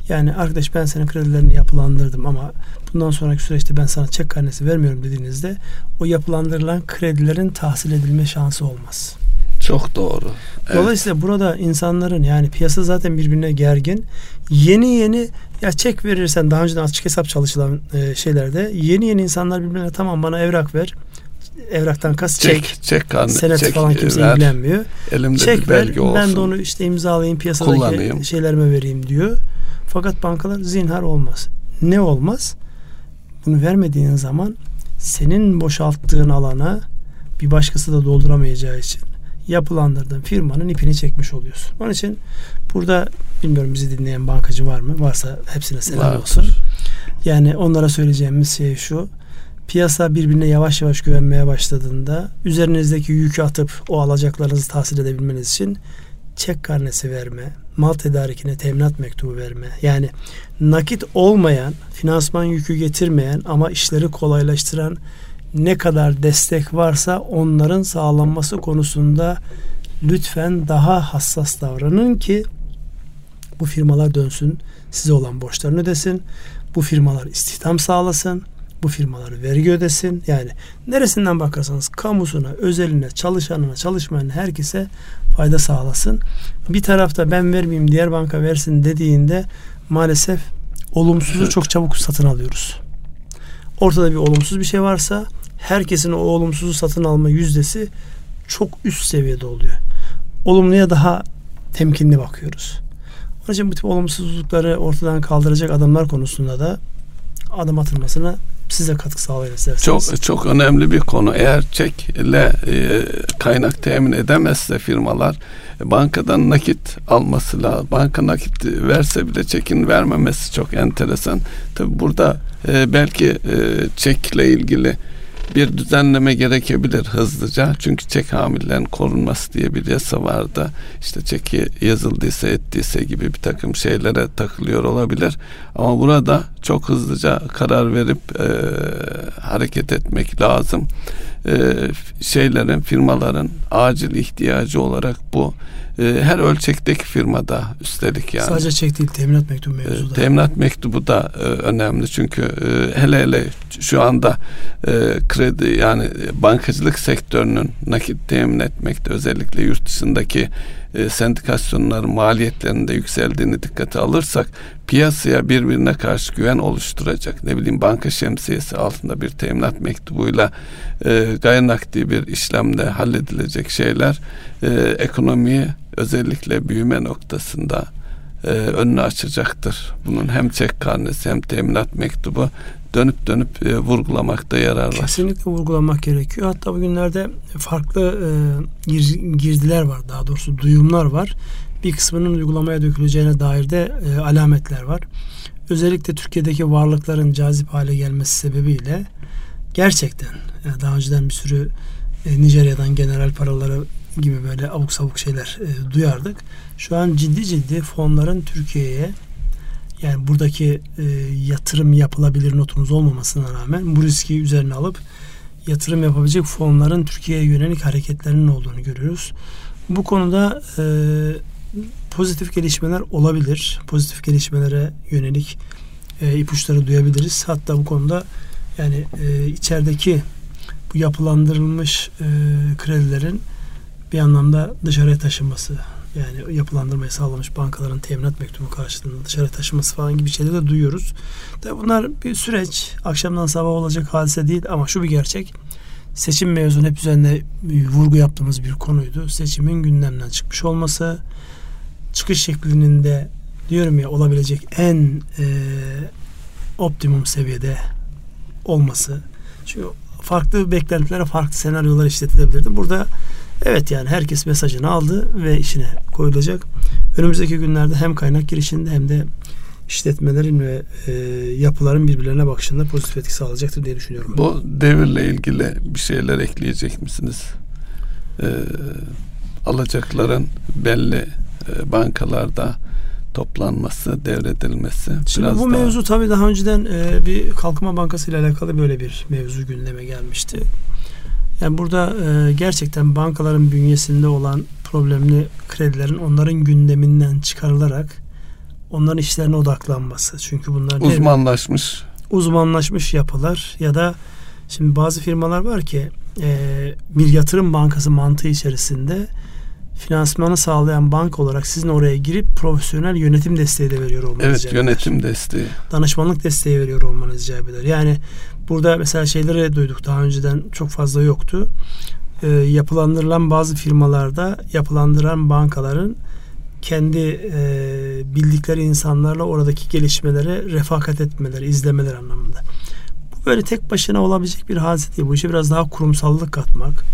yani arkadaş ben senin kredilerini yapılandırdım ama bundan sonraki süreçte ben sana çek karnesi vermiyorum dediğinizde o yapılandırılan kredilerin tahsil edilme şansı olmaz. Çok doğru. Evet. Dolayısıyla burada insanların yani piyasa zaten birbirine gergin. Yeni ya çek verirsen daha önceden açık hesap çalışılan şeylerde yeni insanlar birbirine tamam bana evrak ver. Evraktan kas çek karnı, senet çek, falan kimse ilgilenmiyor. Elimde çek bir belge ver, olsun. Ben de onu işte imzalayayım piyasadaki kullanayım, şeylerime vereyim diyor. Fakat bankalar zinhar olmaz. Ne olmaz? Bunu vermediğin zaman senin boşalttığın alana bir başkası da dolduramayacağı için yapılandırdığın firmanın ipini çekmiş oluyorsun. Onun için burada bilmiyorum bizi dinleyen bankacı var mı? Varsa hepsine selam vardır, olsun. Yani onlara söyleyeceğimiz şey şu. Piyasa birbirine yavaş yavaş güvenmeye başladığında üzerinizdeki yükü atıp o alacaklarınızı tahsil edebilmeniz için çek karnesi verme, mal tedarikine teminat mektubu verme. Yani nakit olmayan, finansman yükü getirmeyen ama işleri kolaylaştıran ne kadar destek varsa onların sağlanması konusunda lütfen daha hassas davranın ki bu firmalar dönsün, size olan borçlarını ödesin, bu firmalar istihdam sağlasın, bu firmalar vergi ödesin. Yani neresinden bakarsanız kamusuna, özeline, çalışanına, çalışmayanına herkese fayda sağlasın. Bir tarafta ben vermeyeyim diğer banka versin dediğinde maalesef olumsuzu evet, çok çabuk satın alıyoruz. Ortada bir olumsuz bir şey varsa herkesin o olumsuzu satın alma yüzdesi çok üst seviyede oluyor. Olumluya daha temkinli bakıyoruz. Onun için bu tip olumsuzlukları ortadan kaldıracak adımlar konusunda da adım atılmasına size katkı sağlayabilirsiniz. Çok önemli bir konu. Eğer çekle kaynak temin edemezse firmalar bankadan nakit alması lazım. Banka nakit verse bile çekin vermemesi çok enteresan. Tabii burada belki çekle ilgili bir düzenleme gerekebilir hızlıca. Çünkü çek hamilelerin korunması diye bir yasa vardı. İşte çeki yazıldıysa ettiyse gibi bir takım şeylere takılıyor olabilir. Ama burada çok hızlıca karar verip hareket etmek lazım. firmaların acil ihtiyacı olarak bu her ölçekteki firmada, üstelik yani. Sadece çek değil, teminat mektubu mevzuda. Teminat mektubu da önemli çünkü hele şu anda kredi, yani bankacılık sektörünün nakit temin etmekte, özellikle yurt dışındaki sendikasyonların maliyetlerinde yükseldiğini dikkate alırsak, piyasaya birbirine karşı güven oluşturacak, ne bileyim, banka şemsiyesi altında bir teminat mektubuyla gayrinkdi bir işlemle halledilecek şeyler ekonomiyi özellikle büyüme noktasında önünü açacaktır. Bunun hem çek karnesi hem teminat mektubu dönüp dönüp vurgulamakta yarar var. Kesinlikle vurgulamak gerekiyor. Hatta bugünlerde farklı girdiler var, daha doğrusu duyumlar var. Bir kısmının uygulamaya döküleceğine dair de alametler var. Özellikle Türkiye'deki varlıkların cazip hale gelmesi sebebiyle gerçekten daha önceden bir sürü Nijerya'dan general paraları gibi böyle abuk sabuk şeyler duyardık. Şu an ciddi fonların Türkiye'ye, yani buradaki yatırım yapılabilir notumuz olmamasına rağmen bu riski üzerine alıp yatırım yapabilecek fonların Türkiye'ye yönelik hareketlerinin olduğunu görüyoruz. Bu konuda pozitif gelişmeler olabilir. Pozitif gelişmelere yönelik ipuçları duyabiliriz. Hatta bu konuda yani içerideki bu yapılandırılmış kredilerin bir anlamda dışarıya taşınması, yani yapılandırmayı sağlamış bankaların teminat mektubu karşılığında dışarı taşıması falan gibi şeyleri de duyuyoruz. Tabii bunlar bir süreç. Akşamdan sabah olacak hadise değil ama şu bir gerçek. Seçim mevzunun hep üzerine vurgu yaptığımız bir konuydu. Seçimin gündemden çıkmış olması, çıkış şeklinin de diyorum ya olabilecek en optimum seviyede olması. Çünkü farklı beklentilere farklı senaryolar işletilebilirdi. Burada evet, yani herkes mesajını aldı ve işine koyulacak. Önümüzdeki günlerde hem kaynak girişinde hem de işletmelerin ve yapıların birbirlerine bakışında pozitif etki sağlayacaktır diye düşünüyorum. Bu devirle ilgili bir şeyler ekleyecek misiniz? Alacakların belli bankalarda toplanması, devredilmesi. Şimdi biraz bu daha... mevzu tabii daha önceden bir Kalkınma Bankası ile alakalı böyle bir mevzu gündeme gelmişti. Yani burada gerçekten bankaların bünyesinde olan problemli kredilerin onların gündeminden çıkarılarak onların işlerine odaklanması. Çünkü bunlar uzmanlaşmış. Uzmanlaşmış yapılar ya da şimdi bazı firmalar var ki bir yatırım bankası mantığı içerisinde finansmanı sağlayan banka olarak sizin oraya girip profesyonel yönetim desteği de veriyor olmanız icap eder. Evet, yönetim desteği. Danışmanlık desteği veriyor olmanız icap eder. Yani burada mesela şeyleri duyduk, daha önceden çok fazla yoktu. Yapılandırılan bazı firmalarda yapılandıran bankaların kendi bildikleri insanlarla oradaki gelişmeleri refakat etmeleri, izlemeler anlamında. Bu böyle tek başına olabilecek bir hadise değil. Bu işe biraz daha kurumsallık katmak.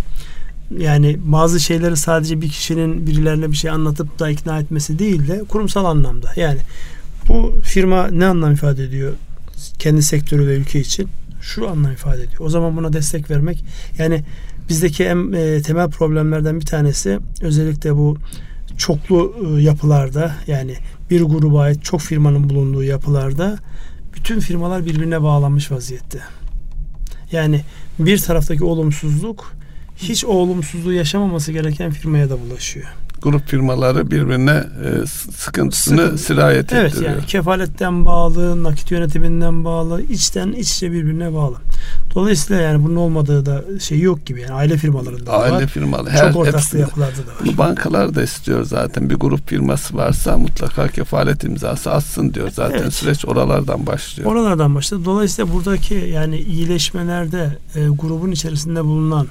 Yani bazı şeyleri sadece bir kişinin birilerine bir şey anlatıp da ikna etmesi değil de kurumsal anlamda. Yani bu firma ne anlam ifade ediyor kendi sektörü ve ülke için? Şu anlam ifade ediyor. O zaman buna destek vermek. Yani bizdeki en temel problemlerden bir tanesi özellikle bu çoklu yapılarda, yani bir gruba ait çok firmanın bulunduğu yapılarda bütün firmalar birbirine bağlanmış vaziyette. Yani bir taraftaki olumsuzluk hiç olumsuzluğu yaşamaması gereken firmaya da bulaşıyor. Grup firmaları birbirine sıkıntısını sirayet ettiriyor. Evet, yani kefaletten bağlı, nakit yönetiminden bağlı, içten içe birbirine bağlı. Dolayısıyla yani bunun olmadığı da şey yok gibi. Yani aile firmalarında da var. Aile firmaları. Çok ortaklı yapılarda da var. Bankalar da istiyor zaten. Bir grup firması varsa mutlaka kefalet imzası atsın diyor. Zaten evet. Süreç oralardan başlıyor. Oralardan başlıyor. Dolayısıyla buradaki yani iyileşmelerde grubun içerisinde bulunan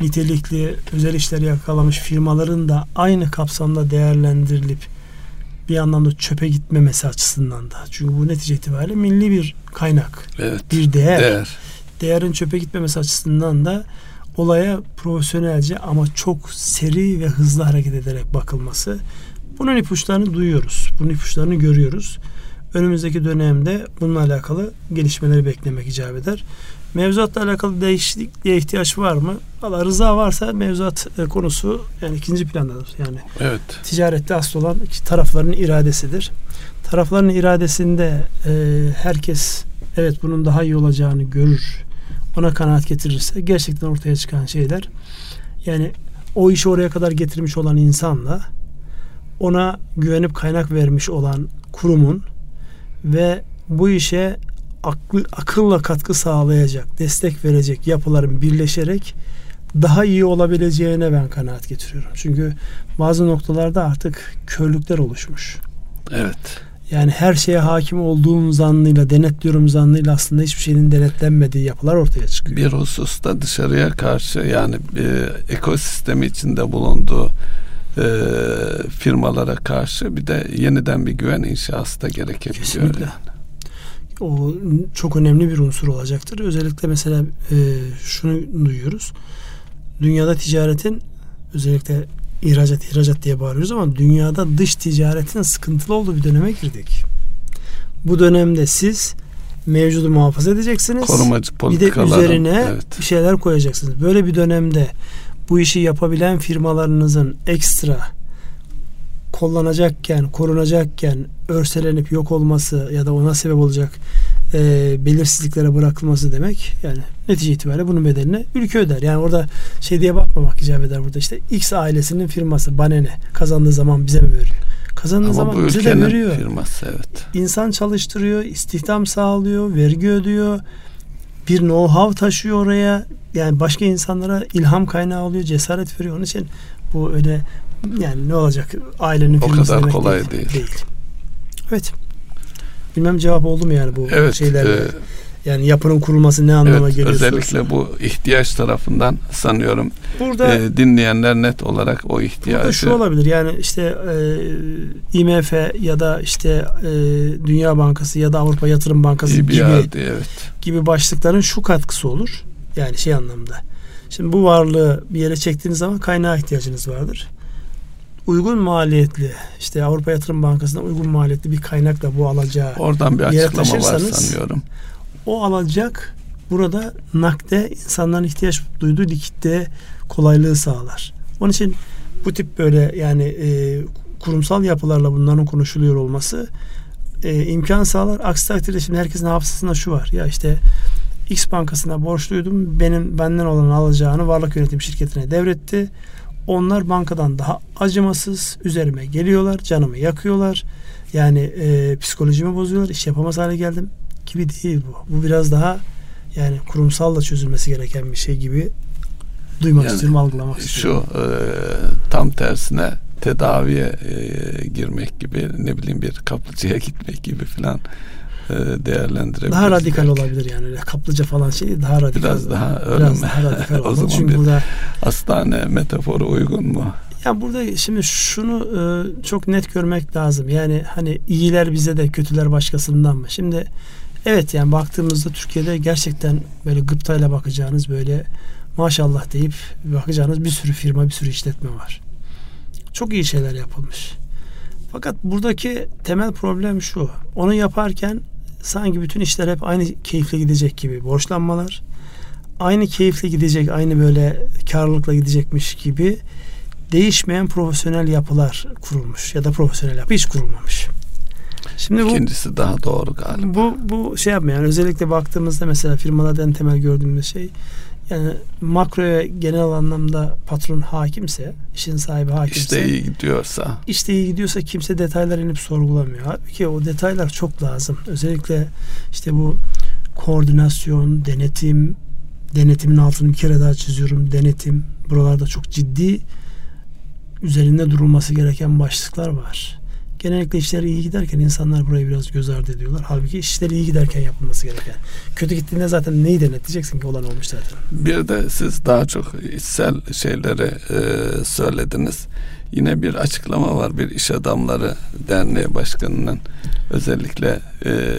nitelikli özel işleri yakalamış firmaların da aynı kapsamda değerlendirilip bir anlamda çöpe gitmemesi açısından da. Çünkü bu netice itibariyle milli bir kaynak. Evet, bir değer. Değerin çöpe gitmemesi açısından da olaya profesyonelce ama çok seri ve hızlı hareket ederek bakılması. Bunun ipuçlarını duyuyoruz. Bunun ipuçlarını görüyoruz. Önümüzdeki dönemde bununla alakalı gelişmeleri beklemek icap eder. Mevzuatla alakalı değişikliğe ihtiyaç var mı? Valla rıza varsa mevzuat konusu yani ikinci plandadır. Yani evet. Ticarette asıl olan tarafların iradesidir. Tarafların iradesinde herkes evet bunun daha iyi olacağını görür. ona kanaat getirirse gerçekten ortaya çıkan şeyler, yani o işi oraya kadar getirmiş olan insanla ona güvenip kaynak vermiş olan kurumun ve bu işe akılla katkı sağlayacak, destek verecek yapıların birleşerek daha iyi olabileceğine ben kanaat getiriyorum. Çünkü bazı noktalarda artık körlükler oluşmuş. Evet. Yani her şeye hakim olduğum zannıyla, denetliyorum zannıyla aslında hiçbir şeyin denetlenmediği yapılar ortaya çıkıyor. Bir hususta dışarıya karşı, yani ekosistemi içinde bulunduğu firmalara karşı bir de yeniden bir güven inşası da gerekebiliyor. Kesinlikle. Yani. O çok önemli bir unsur olacaktır. Özellikle mesela şunu duyuyoruz. Dünyada ticaretin, özellikle ihracat diye bağırıyoruz ama dünyada dış ticaretin sıkıntılı olduğu bir döneme girdik. Bu dönemde siz mevcudu muhafaza edeceksiniz. Korumacı politikaların, bir de üzerine evet, bir şeyler koyacaksınız. Böyle bir dönemde bu işi yapabilen firmalarınızın ekstra kullanacakken, korunacakken örselenip yok olması ya da ona sebep olacak belirsizliklere bırakılması demek, yani netice itibariyle bunun bedelini ülke öder. Yani orada şey diye bakmamak icap eder, burada işte X ailesinin firması, bana ne, kazandığı zaman bize mi veriyor? Kazandığı ama zaman bize de veriyor. Firması, evet. İnsan çalıştırıyor, istihdam sağlıyor, vergi ödüyor, bir know-how taşıyor oraya. Yani başka insanlara ilham kaynağı oluyor, cesaret veriyor. Onun için bu öyle, yani ne olacak ailenin firması demek o kadar kolay değil. Evet. Bilmem cevap oldu mu yani bu şeylerle? Yani yapının kurulması ne anlama geliyor? Özellikle bu ihtiyaç tarafından sanıyorum burada, dinleyenler net olarak o ihtiyacı. Burada şu olabilir, yani işte IMF ya da işte Dünya Bankası ya da Avrupa Yatırım Bankası EBRD, gibi başlıkların şu katkısı olur. Yani şey anlamda. Şimdi bu varlığı bir yere çektiğiniz zaman kaynağa ihtiyacınız vardır. Uygun maliyetli, işte Avrupa Yatırım Bankası'na uygun maliyetli bir kaynakla bu alacağı oradan bir açıklama var sanıyorum. O alacak burada nakde, insanların ihtiyaç duyduğu likitte kolaylığı sağlar. Onun için bu tip böyle yani kurumsal yapılarla bunların konuşuluyor olması imkan sağlar. Aksi takdirde şimdi herkesin hafızasında şu var. Ya işte X bankasına borçluydum, benden olan alacağını varlık yönetim şirketine devretti. Onlar bankadan daha acımasız üzerime geliyorlar, canımı yakıyorlar. Yani psikolojimi bozuyorlar, iş yapamaz hale geldim gibi değil bu. Bu biraz daha yani kurumsal da çözülmesi gereken bir şey gibi duymak yani, istiyorum, algılamak istiyorum. Şu tam tersine tedaviye girmek gibi, ne bileyim bir kaplıcıya gitmek gibi falan değerlendirebiliriz. Daha radikal belki olabilir yani. Öyle kaplıca falan şey daha radikal. Biraz daha radikal o zaman. Çünkü burada hastane metaforu uygun mu? Ya burada şimdi şunu çok net görmek lazım. Yani hani iyiler bize de, kötüler başkasından mı? Şimdi evet, yani baktığımızda Türkiye'de gerçekten böyle gıptayla bakacağınız, böyle maşallah deyip bakacağınız bir sürü firma, bir sürü işletme var. Çok iyi şeyler yapılmış. Fakat buradaki temel problem şu. Onu yaparken sanki bütün işler hep aynı keyifle gidecek gibi borçlanmalar, aynı keyifle gidecek, aynı böyle karlılıkla gidecekmiş gibi değişmeyen profesyonel yapılar kurulmuş ya da profesyonel yapı hiç kurulmamış. Şimdi İkincisi daha doğru galiba. Bu şey yapmayan, özellikle baktığımızda mesela firmalarda en temel gördüğümüz şey, yani makroya genel anlamda patron hakimse, işin sahibi hakimse, İşte iyi gidiyorsa kimse detaylara inip sorgulamıyor. Halbuki o detaylar çok lazım. Özellikle işte bu koordinasyon, denetimin altını bir kere daha çiziyorum. Denetim. Buralarda çok ciddi üzerinde durulması gereken başlıklar var. Genellikle işler iyi giderken insanlar burayı biraz göz ardı ediyorlar. Halbuki işler iyi giderken yapılması gereken. Kötü gittiğinde zaten neyi denetleyeceksin ki, olan olmuş zaten. Bir de siz daha çok içsel şeyleri söylediniz. Yine bir açıklama var. Bir iş adamları derneği başkanının özellikle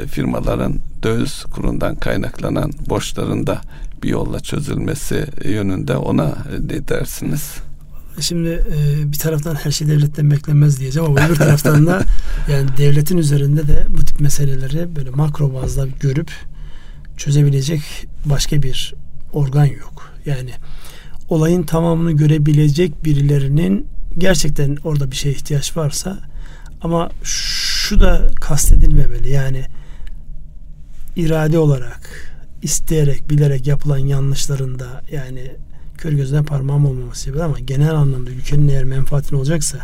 firmaların döviz kurundan kaynaklanan borçlarında bir yolla çözülmesi yönünde, ona ne dersiniz? Şimdi bir taraftan her şey devletten beklenmez diyeceğim ama öbür taraftan da yani devletin üzerinde de bu tip meseleleri böyle makro bazda görüp çözebilecek başka bir organ yok. Yani olayın tamamını görebilecek birilerinin gerçekten orada bir şeye ihtiyaç varsa, ama şu da kastedilmemeli, yani irade olarak, isteyerek, bilerek yapılan yanlışlarında yani kör gözden parmağım olmaması gibi, ama genel anlamda ülkenin eğer menfaatine olacaksa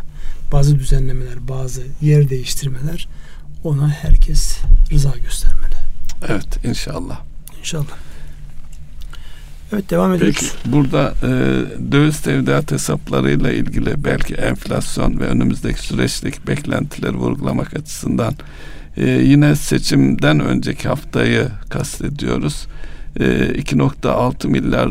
bazı düzenlemeler, bazı yer değiştirmeler, ona herkes rıza göstermeli. Evet, inşallah. İnşallah. Evet, devam ediyoruz. Peki, burada döviz tevdiat hesaplarıyla ilgili belki enflasyon ve önümüzdeki süreçteki beklentileri vurgulamak açısından yine seçimden önceki haftayı kastediyoruz. 2.6 milyar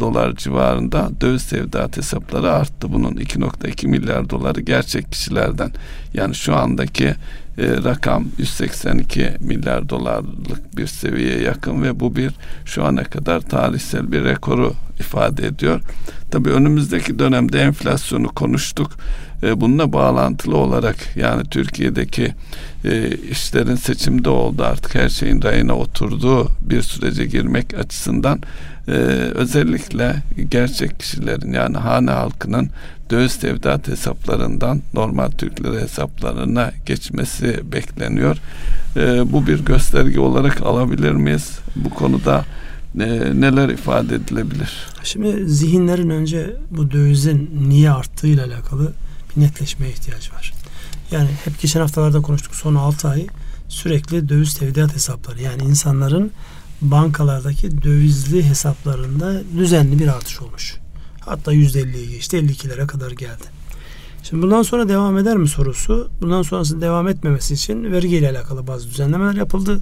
dolar civarında döviz tevdiat hesapları arttı. Bunun 2.2 milyar doları gerçek kişilerden, yani şu andaki rakam 182 milyar dolarlık bir seviyeye yakın ve bu bir şu ana kadar tarihsel bir rekoru ifade ediyor. Tabii önümüzdeki dönemde enflasyonu konuştuk. Bununla bağlantılı olarak yani Türkiye'deki işlerin seçimde oldu, artık her şeyin rayına oturduğu bir sürece girmek açısından özellikle gerçek kişilerin, yani hane halkının döviz tevdiat hesaplarından normal Türk lira hesaplarına geçmesi bekleniyor. Bu bir gösterge olarak alabilir miyiz? Bu konuda neler ifade edilebilir? Şimdi zihinlerin önce bu dövizin niye arttığıyla alakalı bir netleşmeye ihtiyaç var. Yani hep geçen haftalarda konuştuk, son 6 ay sürekli döviz tevdiat hesapları, yani insanların bankalardaki dövizli hesaplarında düzenli bir artış olmuş. Hatta %50'ye geçti, 52'lere kadar geldi. Şimdi bundan sonra devam eder mi sorusu, bundan sonrası devam etmemesi için vergiyle alakalı bazı düzenlemeler yapıldı.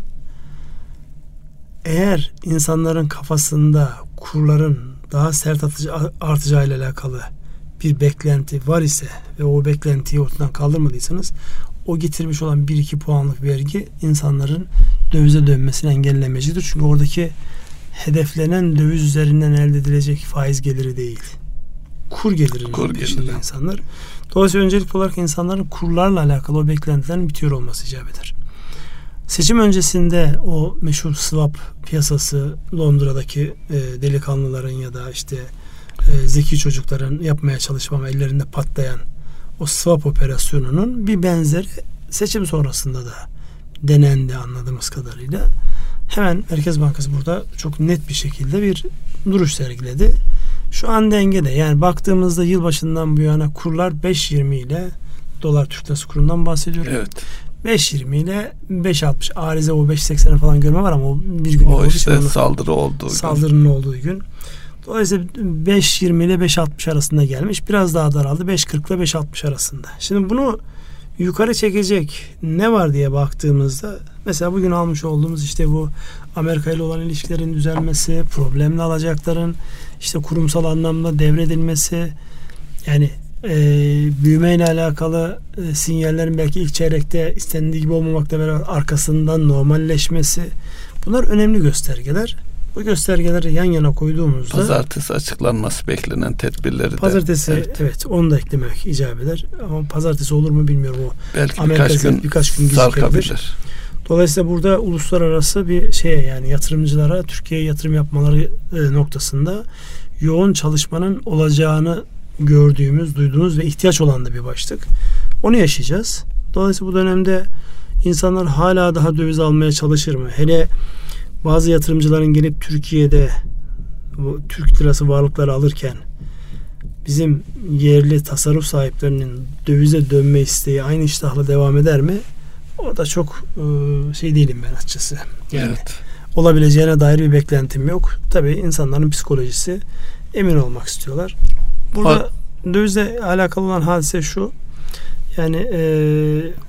Eğer insanların kafasında kurların daha sert artacağıyla alakalı bir beklenti var ise ve o beklentiyi ortadan kaldırmadıysanız, o getirmiş olan 1-2 puanlık vergi insanların dövize dönmesini engellemeyecektir. Çünkü oradaki hedeflenen döviz üzerinden elde edilecek faiz geliri değil, kur gelirinin peşinde insanlar. Dolayısıyla öncelikli olarak insanların kurlarla alakalı o beklentilerin bitiyor olması icap eder. Seçim öncesinde o meşhur swap piyasası, Londra'daki delikanlıların ya da işte zeki çocukların yapmaya çalışmama ellerinde patlayan o swap operasyonunun bir benzeri seçim sonrasında da denendi anladığımız kadarıyla. Hemen Merkez Bankası burada çok net bir şekilde bir duruş sergiledi. Şu an dengede, yani baktığımızda yılbaşından bu yana kurlar 5.20 ile dolar Türk lirası kurundan bahsediyorum. Evet. 5.20 ile 5.60 arize, o 5.80'e falan görme var ama o bir gün o işte saldırı olduğu, saldırının gün olduğu gün. Dolayısıyla 5.20 ile 5.60 arasında gelmiş. Biraz daha daraldı. 5.40 ile 5.60 arasında. Şimdi bunu yukarı çekecek ne var diye baktığımızda, mesela bugün almış olduğumuz işte bu Amerika ile olan ilişkilerin düzelmesi, problemli alacakların işte kurumsal anlamda devredilmesi, yani büyümeyle alakalı sinyallerin belki ilk çeyrekte istendiği gibi olmamakla beraber arkasından normalleşmesi, bunlar önemli göstergeler. Bu göstergeleri yan yana koyduğumuzda pazartesi açıklanması beklenen tedbirleri de pazartesi, evet, onu da eklemek icap eder. Ama pazartesi olur mu bilmiyorum o. Belki birkaç gün gecikebilir. Dolayısıyla burada uluslararası bir şeye, yani yatırımcılara Türkiye'ye yatırım yapmaları noktasında yoğun çalışmanın olacağını gördüğümüz, duyduğumuz ve ihtiyaç olan da bir başlık. Onu yaşayacağız. Dolayısıyla bu dönemde insanlar hala daha döviz almaya çalışır mı? Hele bazı yatırımcıların gelip Türkiye'de bu Türk lirası varlıkları alırken bizim yerli tasarruf sahiplerinin dövize dönme isteği aynı iştahla devam eder mi? Orada çok şey değilim ben açıkçası. Yani evet, olabileceğine dair bir beklentim yok. Tabii insanların psikolojisi, emin olmak istiyorlar. Burada dövizle alakalı olan hadise şu. Yani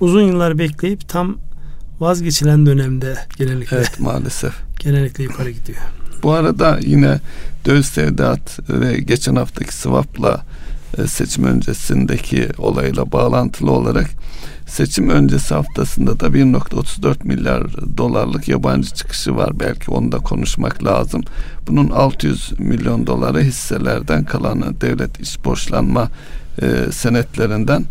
uzun yıllar bekleyip tam vazgeçilen dönemde genellikle, evet, maalesef genellikle yukarı gidiyor. Bu arada yine döviz tevdiat ve geçen haftaki swap'la seçim öncesindeki olayla bağlantılı olarak seçim öncesi haftasında da 1.34 milyar dolarlık yabancı çıkışı var. Belki onu da konuşmak lazım. Bunun 600 milyon doları hisselerden, kalanı devlet iç borçlanma senetlerinden.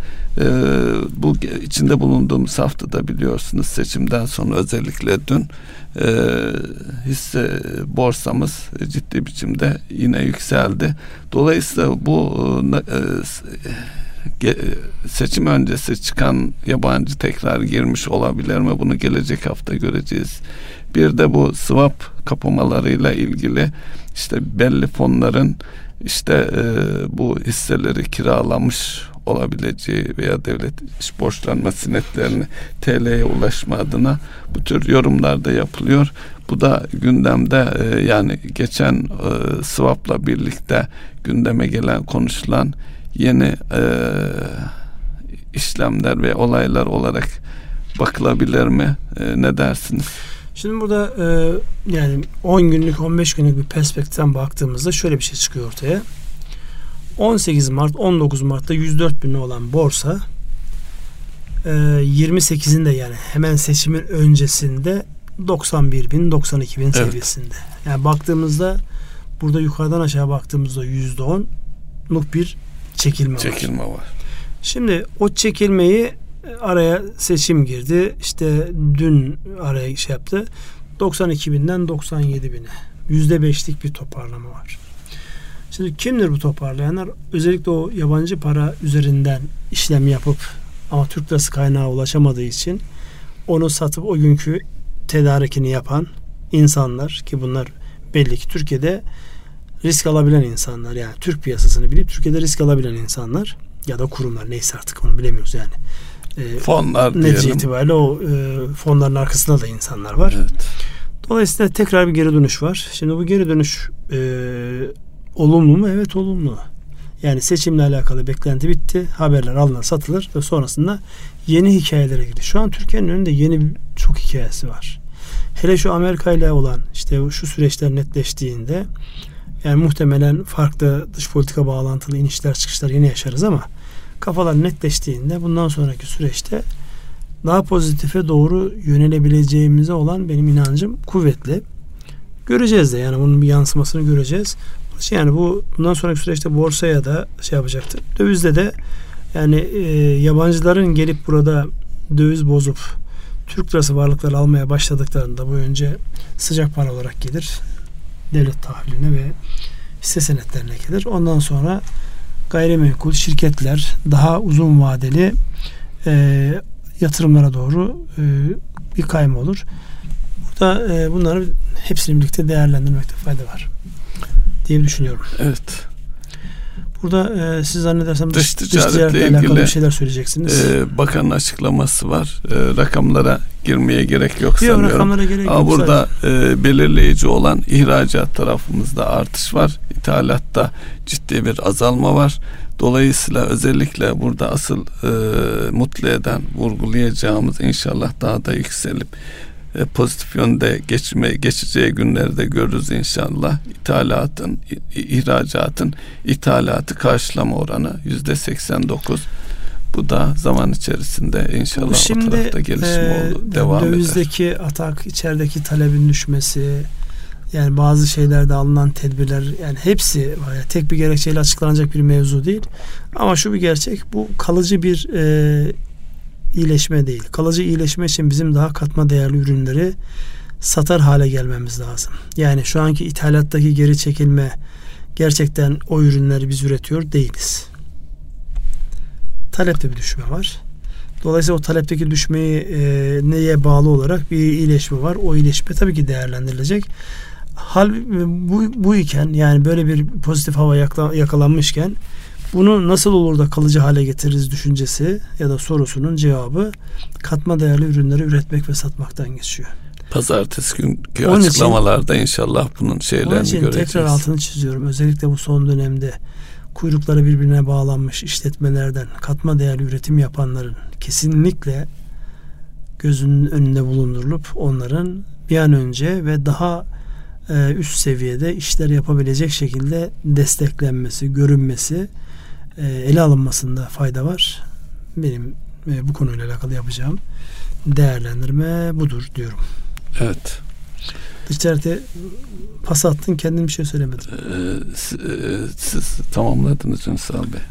Bu içinde bulunduğumuz haftada biliyorsunuz seçimden sonra özellikle dün hisse borsamız ciddi biçimde yine yükseldi. Dolayısıyla bu seçim öncesi çıkan yabancı tekrar girmiş olabilir mi? Bunu gelecek hafta göreceğiz. Bir de bu swap kapamalarıyla ilgili işte belli fonların işte bu hisseleri kiralamış olabileceği veya devlet iş borçlanma senetlerini TL'ye ulaşma adına bu tür yorumlar da yapılıyor. Bu da gündemde yani geçen swap'la birlikte gündeme gelen konuşulan yeni işlemler ve olaylar olarak bakılabilir mi? Ne dersiniz? Şimdi burada yani 10 günlük 15 günlük bir perspektiften baktığımızda şöyle bir şey çıkıyor ortaya. 18 Mart 19 Mart'ta 104 bin olan borsa 28'inde yani hemen seçimin öncesinde 91 bin 92 bin seviyesinde. Evet. Yani baktığımızda burada yukarıdan aşağı baktığımızda %10'luk bir çekilme var. Şimdi o çekilmeyi araya seçim girdi. İşte dün araya şey yaptı. 92 binden 97 bine. %5'lik bir toparlama var. Şimdi kimdir bu toparlayanlar? Özellikle o yabancı para üzerinden işlem yapıp ama Türk lirası kaynağı ulaşamadığı için onu satıp o günkü tedarikini yapan insanlar ki bunlar belli ki Türkiye'de risk alabilen insanlar, yani Türk piyasasını bilip Türkiye'de risk alabilen insanlar ya da kurumlar, neyse artık onu bilemiyoruz yani. Fonlar diyelim. Netice itibariyle o fonların arkasında da insanlar var. Evet. Dolayısıyla tekrar bir geri dönüş var. Şimdi bu geri dönüş olumlu mu? Evet, olumlu. Yani seçimle alakalı beklenti bitti. Haberler alınır, satılır ve sonrasında yeni hikayelere gidiyor. Şu an Türkiye'nin önünde yeni çok hikayesi var. Hele şu Amerika ile olan işte şu süreçler netleştiğinde yani muhtemelen farklı dış politika bağlantılı inişler çıkışlar yine yaşarız ama kafalar netleştiğinde bundan sonraki süreçte daha pozitife doğru yönelebileceğimize olan benim inancım kuvvetli. Göreceğiz de yani bunun bir yansımasını göreceğiz. Yani bundan sonraki süreçte borsaya da şey yapacaktır. Dövizde de yani yabancıların gelip burada döviz bozup Türk lirası varlıkları almaya başladıklarında bu önce sıcak para olarak gelir. Devlet tahviline ve hisse senetlerine gelir. Ondan sonra gayrimenkul şirketler daha uzun vadeli yatırımlara doğru bir kayma olur. Burada bunları hepsini birlikte değerlendirmekte fayda var diye düşünüyorum. Evet. Burada siz zannedersem dış ticaretle alakalı bir şeyler söyleyeceksiniz. Bakanın açıklaması var. Rakamlara girmeye gerek yok sanıyorum. Yok, rakamlara gerek yok. Burada belirleyici olan ihracat tarafımızda artış var. İthalatta ciddi bir azalma var. Dolayısıyla özellikle burada asıl mutlu eden, vurgulayacağımız inşallah daha da yükselip pozitif yönde geçeceği günleri de görürüz inşallah. İhracatın ithalatı karşılama oranı %89. Bu da zaman içerisinde inşallah şimdi, o tarafta gelişme devam eder. Dövizdeki atak, içerideki talebin düşmesi, yani bazı şeylerde alınan tedbirler, yani hepsi var. Yani tek bir gerekçeyle açıklanacak bir mevzu değil. Ama şu bir gerçek, bu kalıcı bir iyileşme değil. Kalıcı iyileşme için bizim daha katma değerli ürünleri satar hale gelmemiz lazım. Yani şu anki ithalattaki geri çekilme gerçekten o ürünleri biz üretiyor değiliz. Talepte bir düşme var. Dolayısıyla o talepteki düşmeyi neye bağlı olarak bir iyileşme var. O iyileşme tabii ki değerlendirilecek. Hal bu iken yani böyle bir pozitif hava yakalanmışken bunu nasıl olur da kalıcı hale getiririz düşüncesi ya da sorusunun cevabı katma değerli ürünleri üretmek ve satmaktan geçiyor. Pazartesi günkü onun açıklamalarda için, inşallah bunun şeylerini göreceğiz. Tekrar altını çiziyorum. Özellikle bu son dönemde kuyrukları birbirine bağlanmış işletmelerden katma değerli üretim yapanların kesinlikle gözünün önünde bulundurulup onların bir an önce ve daha üst seviyede işler yapabilecek şekilde desteklenmesi, görünmesi, ele alınmasında fayda var. Benim bu konuyla alakalı yapacağım değerlendirme budur diyorum. Evet. Dışarıda pas attın, kendin bir şey söylemedin. Siz tamamladınız Ünsal Bey.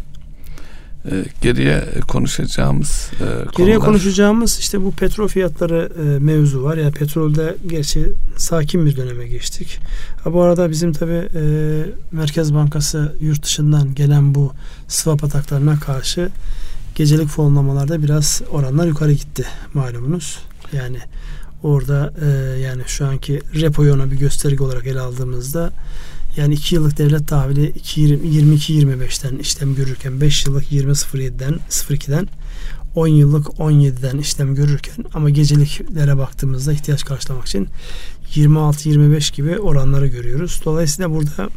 Geriye konuşacağımız işte bu petrol fiyatları mevzu var. Yani petrolde gerçi sakin bir döneme geçtik. Bu arada bizim tabii Merkez Bankası yurt dışından gelen bu swap ataklarına karşı gecelik fonlamalarda biraz oranlar yukarı gitti malumunuz. Yani Orada yani şu anki repoyu ona bir gösterge olarak ele aldığımızda yani 2 yıllık devlet tahvili 22-25'ten işlem görürken 5 yıllık 20-02'den 10 yıllık 17'den işlem görürken ama geceliklere baktığımızda ihtiyaç karşılamak için 26-25 gibi oranları görüyoruz. Dolayısıyla burada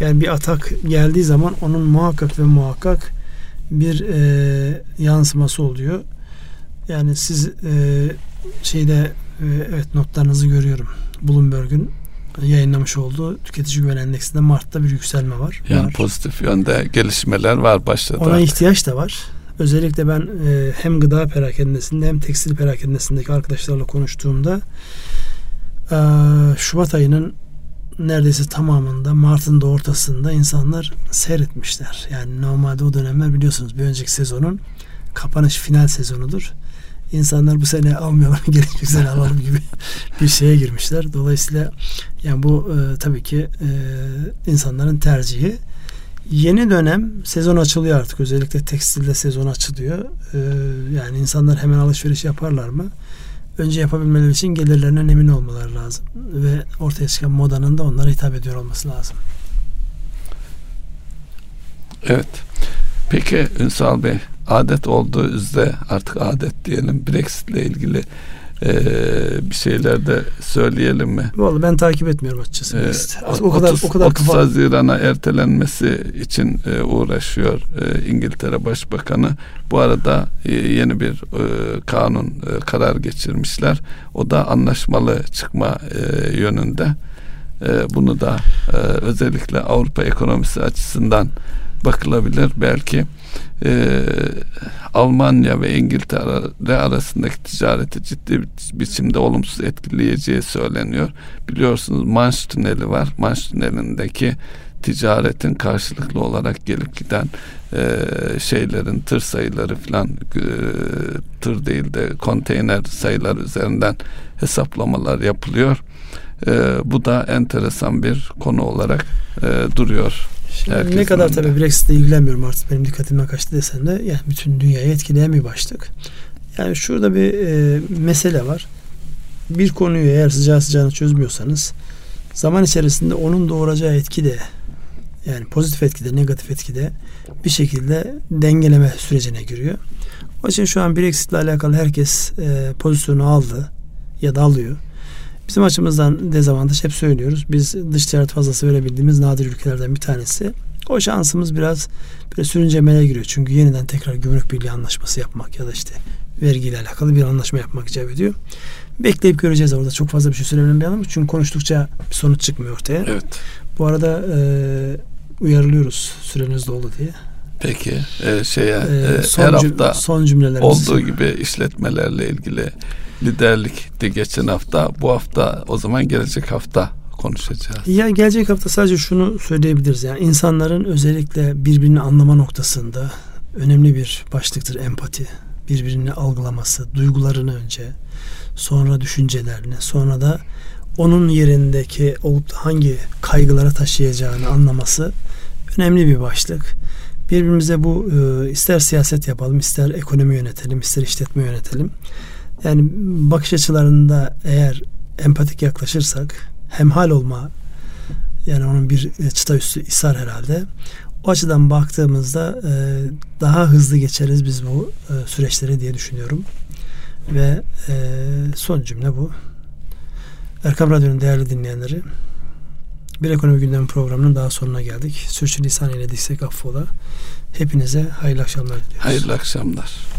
yani bir atak geldiği zaman onun muhakkak bir yansıması oluyor. Yani siz evet notlarınızı görüyorum. Bloomberg'ün yayınlamış olduğu tüketici güven endeksinde Mart'ta bir yükselme var. Yani pozitif yönde gelişmeler var başladı. Ona ihtiyaç da var. Özellikle ben hem gıda perakendesinde hem tekstil perakendesindeki arkadaşlarla konuştuğumda Şubat ayının neredeyse tamamında Mart'ın da ortasında insanlar seyretmişler. Yani normalde o dönemler biliyorsunuz bir önceki sezonun kapanış final sezonudur. İnsanlar bu sene almıyorlar, gelecek sene alalım gibi bir şeye girmişler. Dolayısıyla yani bu tabii ki insanların tercihi. Yeni dönem sezon açılıyor artık. Özellikle tekstilde sezon açılıyor. Yani insanlar hemen alışveriş yaparlar mı? Önce yapabilmeleri için gelirlerinden emin olmaları lazım. Ve ortaya çıkan modanın da onlara hitap ediyor olması lazım. Evet. Peki Ünsal Bey, adet olduğu üzere artık adet diyelim, Brexit ile ilgili bir şeyler de söyleyelim mi? Vallahi ben takip etmiyorum açıkçası. O kadar 30 Haziran'a ertelenmesi için uğraşıyor İngiltere Başbakanı. Bu arada yeni bir kanun karar geçirmişler. O da anlaşmalı çıkma yönünde. Bunu da özellikle Avrupa ekonomisi açısından bakılabilir. Belki Almanya ve İngiltere arasındaki ticareti ciddi biçimde olumsuz etkileyeceği söyleniyor. Biliyorsunuz Manş tüneli var. Manş tünelindeki ticaretin karşılıklı olarak gelip giden şeylerin tır sayıları falan, tır değil de konteyner sayıları üzerinden hesaplamalar yapılıyor. Bu da enteresan bir konu olarak duruyor. Şimdi ne kadar tabii Brexit'le ilgilenmiyorum artık, benim dikkatimden kaçtı desem de yani bütün dünyayı etkileyen bir başlık. Yani şurada bir mesele var. Bir konuyu eğer sıcağı sıcağına çözmüyorsanız zaman içerisinde onun doğuracağı etki de yani pozitif etki de negatif etki de bir şekilde dengeleme sürecine giriyor. O için şu an Brexit'le alakalı herkes pozisyonu aldı ya da alıyor. Bizim açımızdan dezavantaj hep söylüyoruz. Biz dış ticaret fazlası verebildiğimiz nadir ülkelerden bir tanesi. O şansımız biraz böyle sürüncemeye giriyor. Çünkü yeniden tekrar gümrük birliği anlaşması yapmak ya da işte vergiyle alakalı bir anlaşma yapmak icap ediyor. Bekleyip göreceğiz, orada çok fazla bir şey söylemeyelim. Çünkü konuştukça bir sonuç çıkmıyor ortaya. Evet. Bu arada uyarılıyoruz süreniz doldu diye. Peki her hafta son olduğu gibi işletmelerle ilgili liderlikti geçen hafta. Bu hafta o zaman gelecek hafta konuşacağız. Ya gelecek hafta sadece şunu söyleyebiliriz. Yani insanların özellikle birbirini anlama noktasında önemli bir başlıktır empati. Birbirini algılaması, duygularını önce, sonra düşüncelerini, sonra da onun yerindeki olup da hangi kaygılara taşıyacağını anlaması önemli bir başlık. Birbirimize bu ister siyaset yapalım, ister ekonomi yönetelim, ister işletme yönetelim. Yani bakış açılarında eğer empatik yaklaşırsak hemhal olma, yani onun bir çıta üstü isar herhalde. O açıdan baktığımızda daha hızlı geçeriz biz bu süreçleri diye düşünüyorum. Ve son cümle bu. Erkan Radyo'nun değerli dinleyenleri, Bir Ekonomi Gündemi programının daha sonuna geldik. Sürçülisan eylediysek affola. Hepinize hayırlı akşamlar diliyoruz. Hayırlı akşamlar.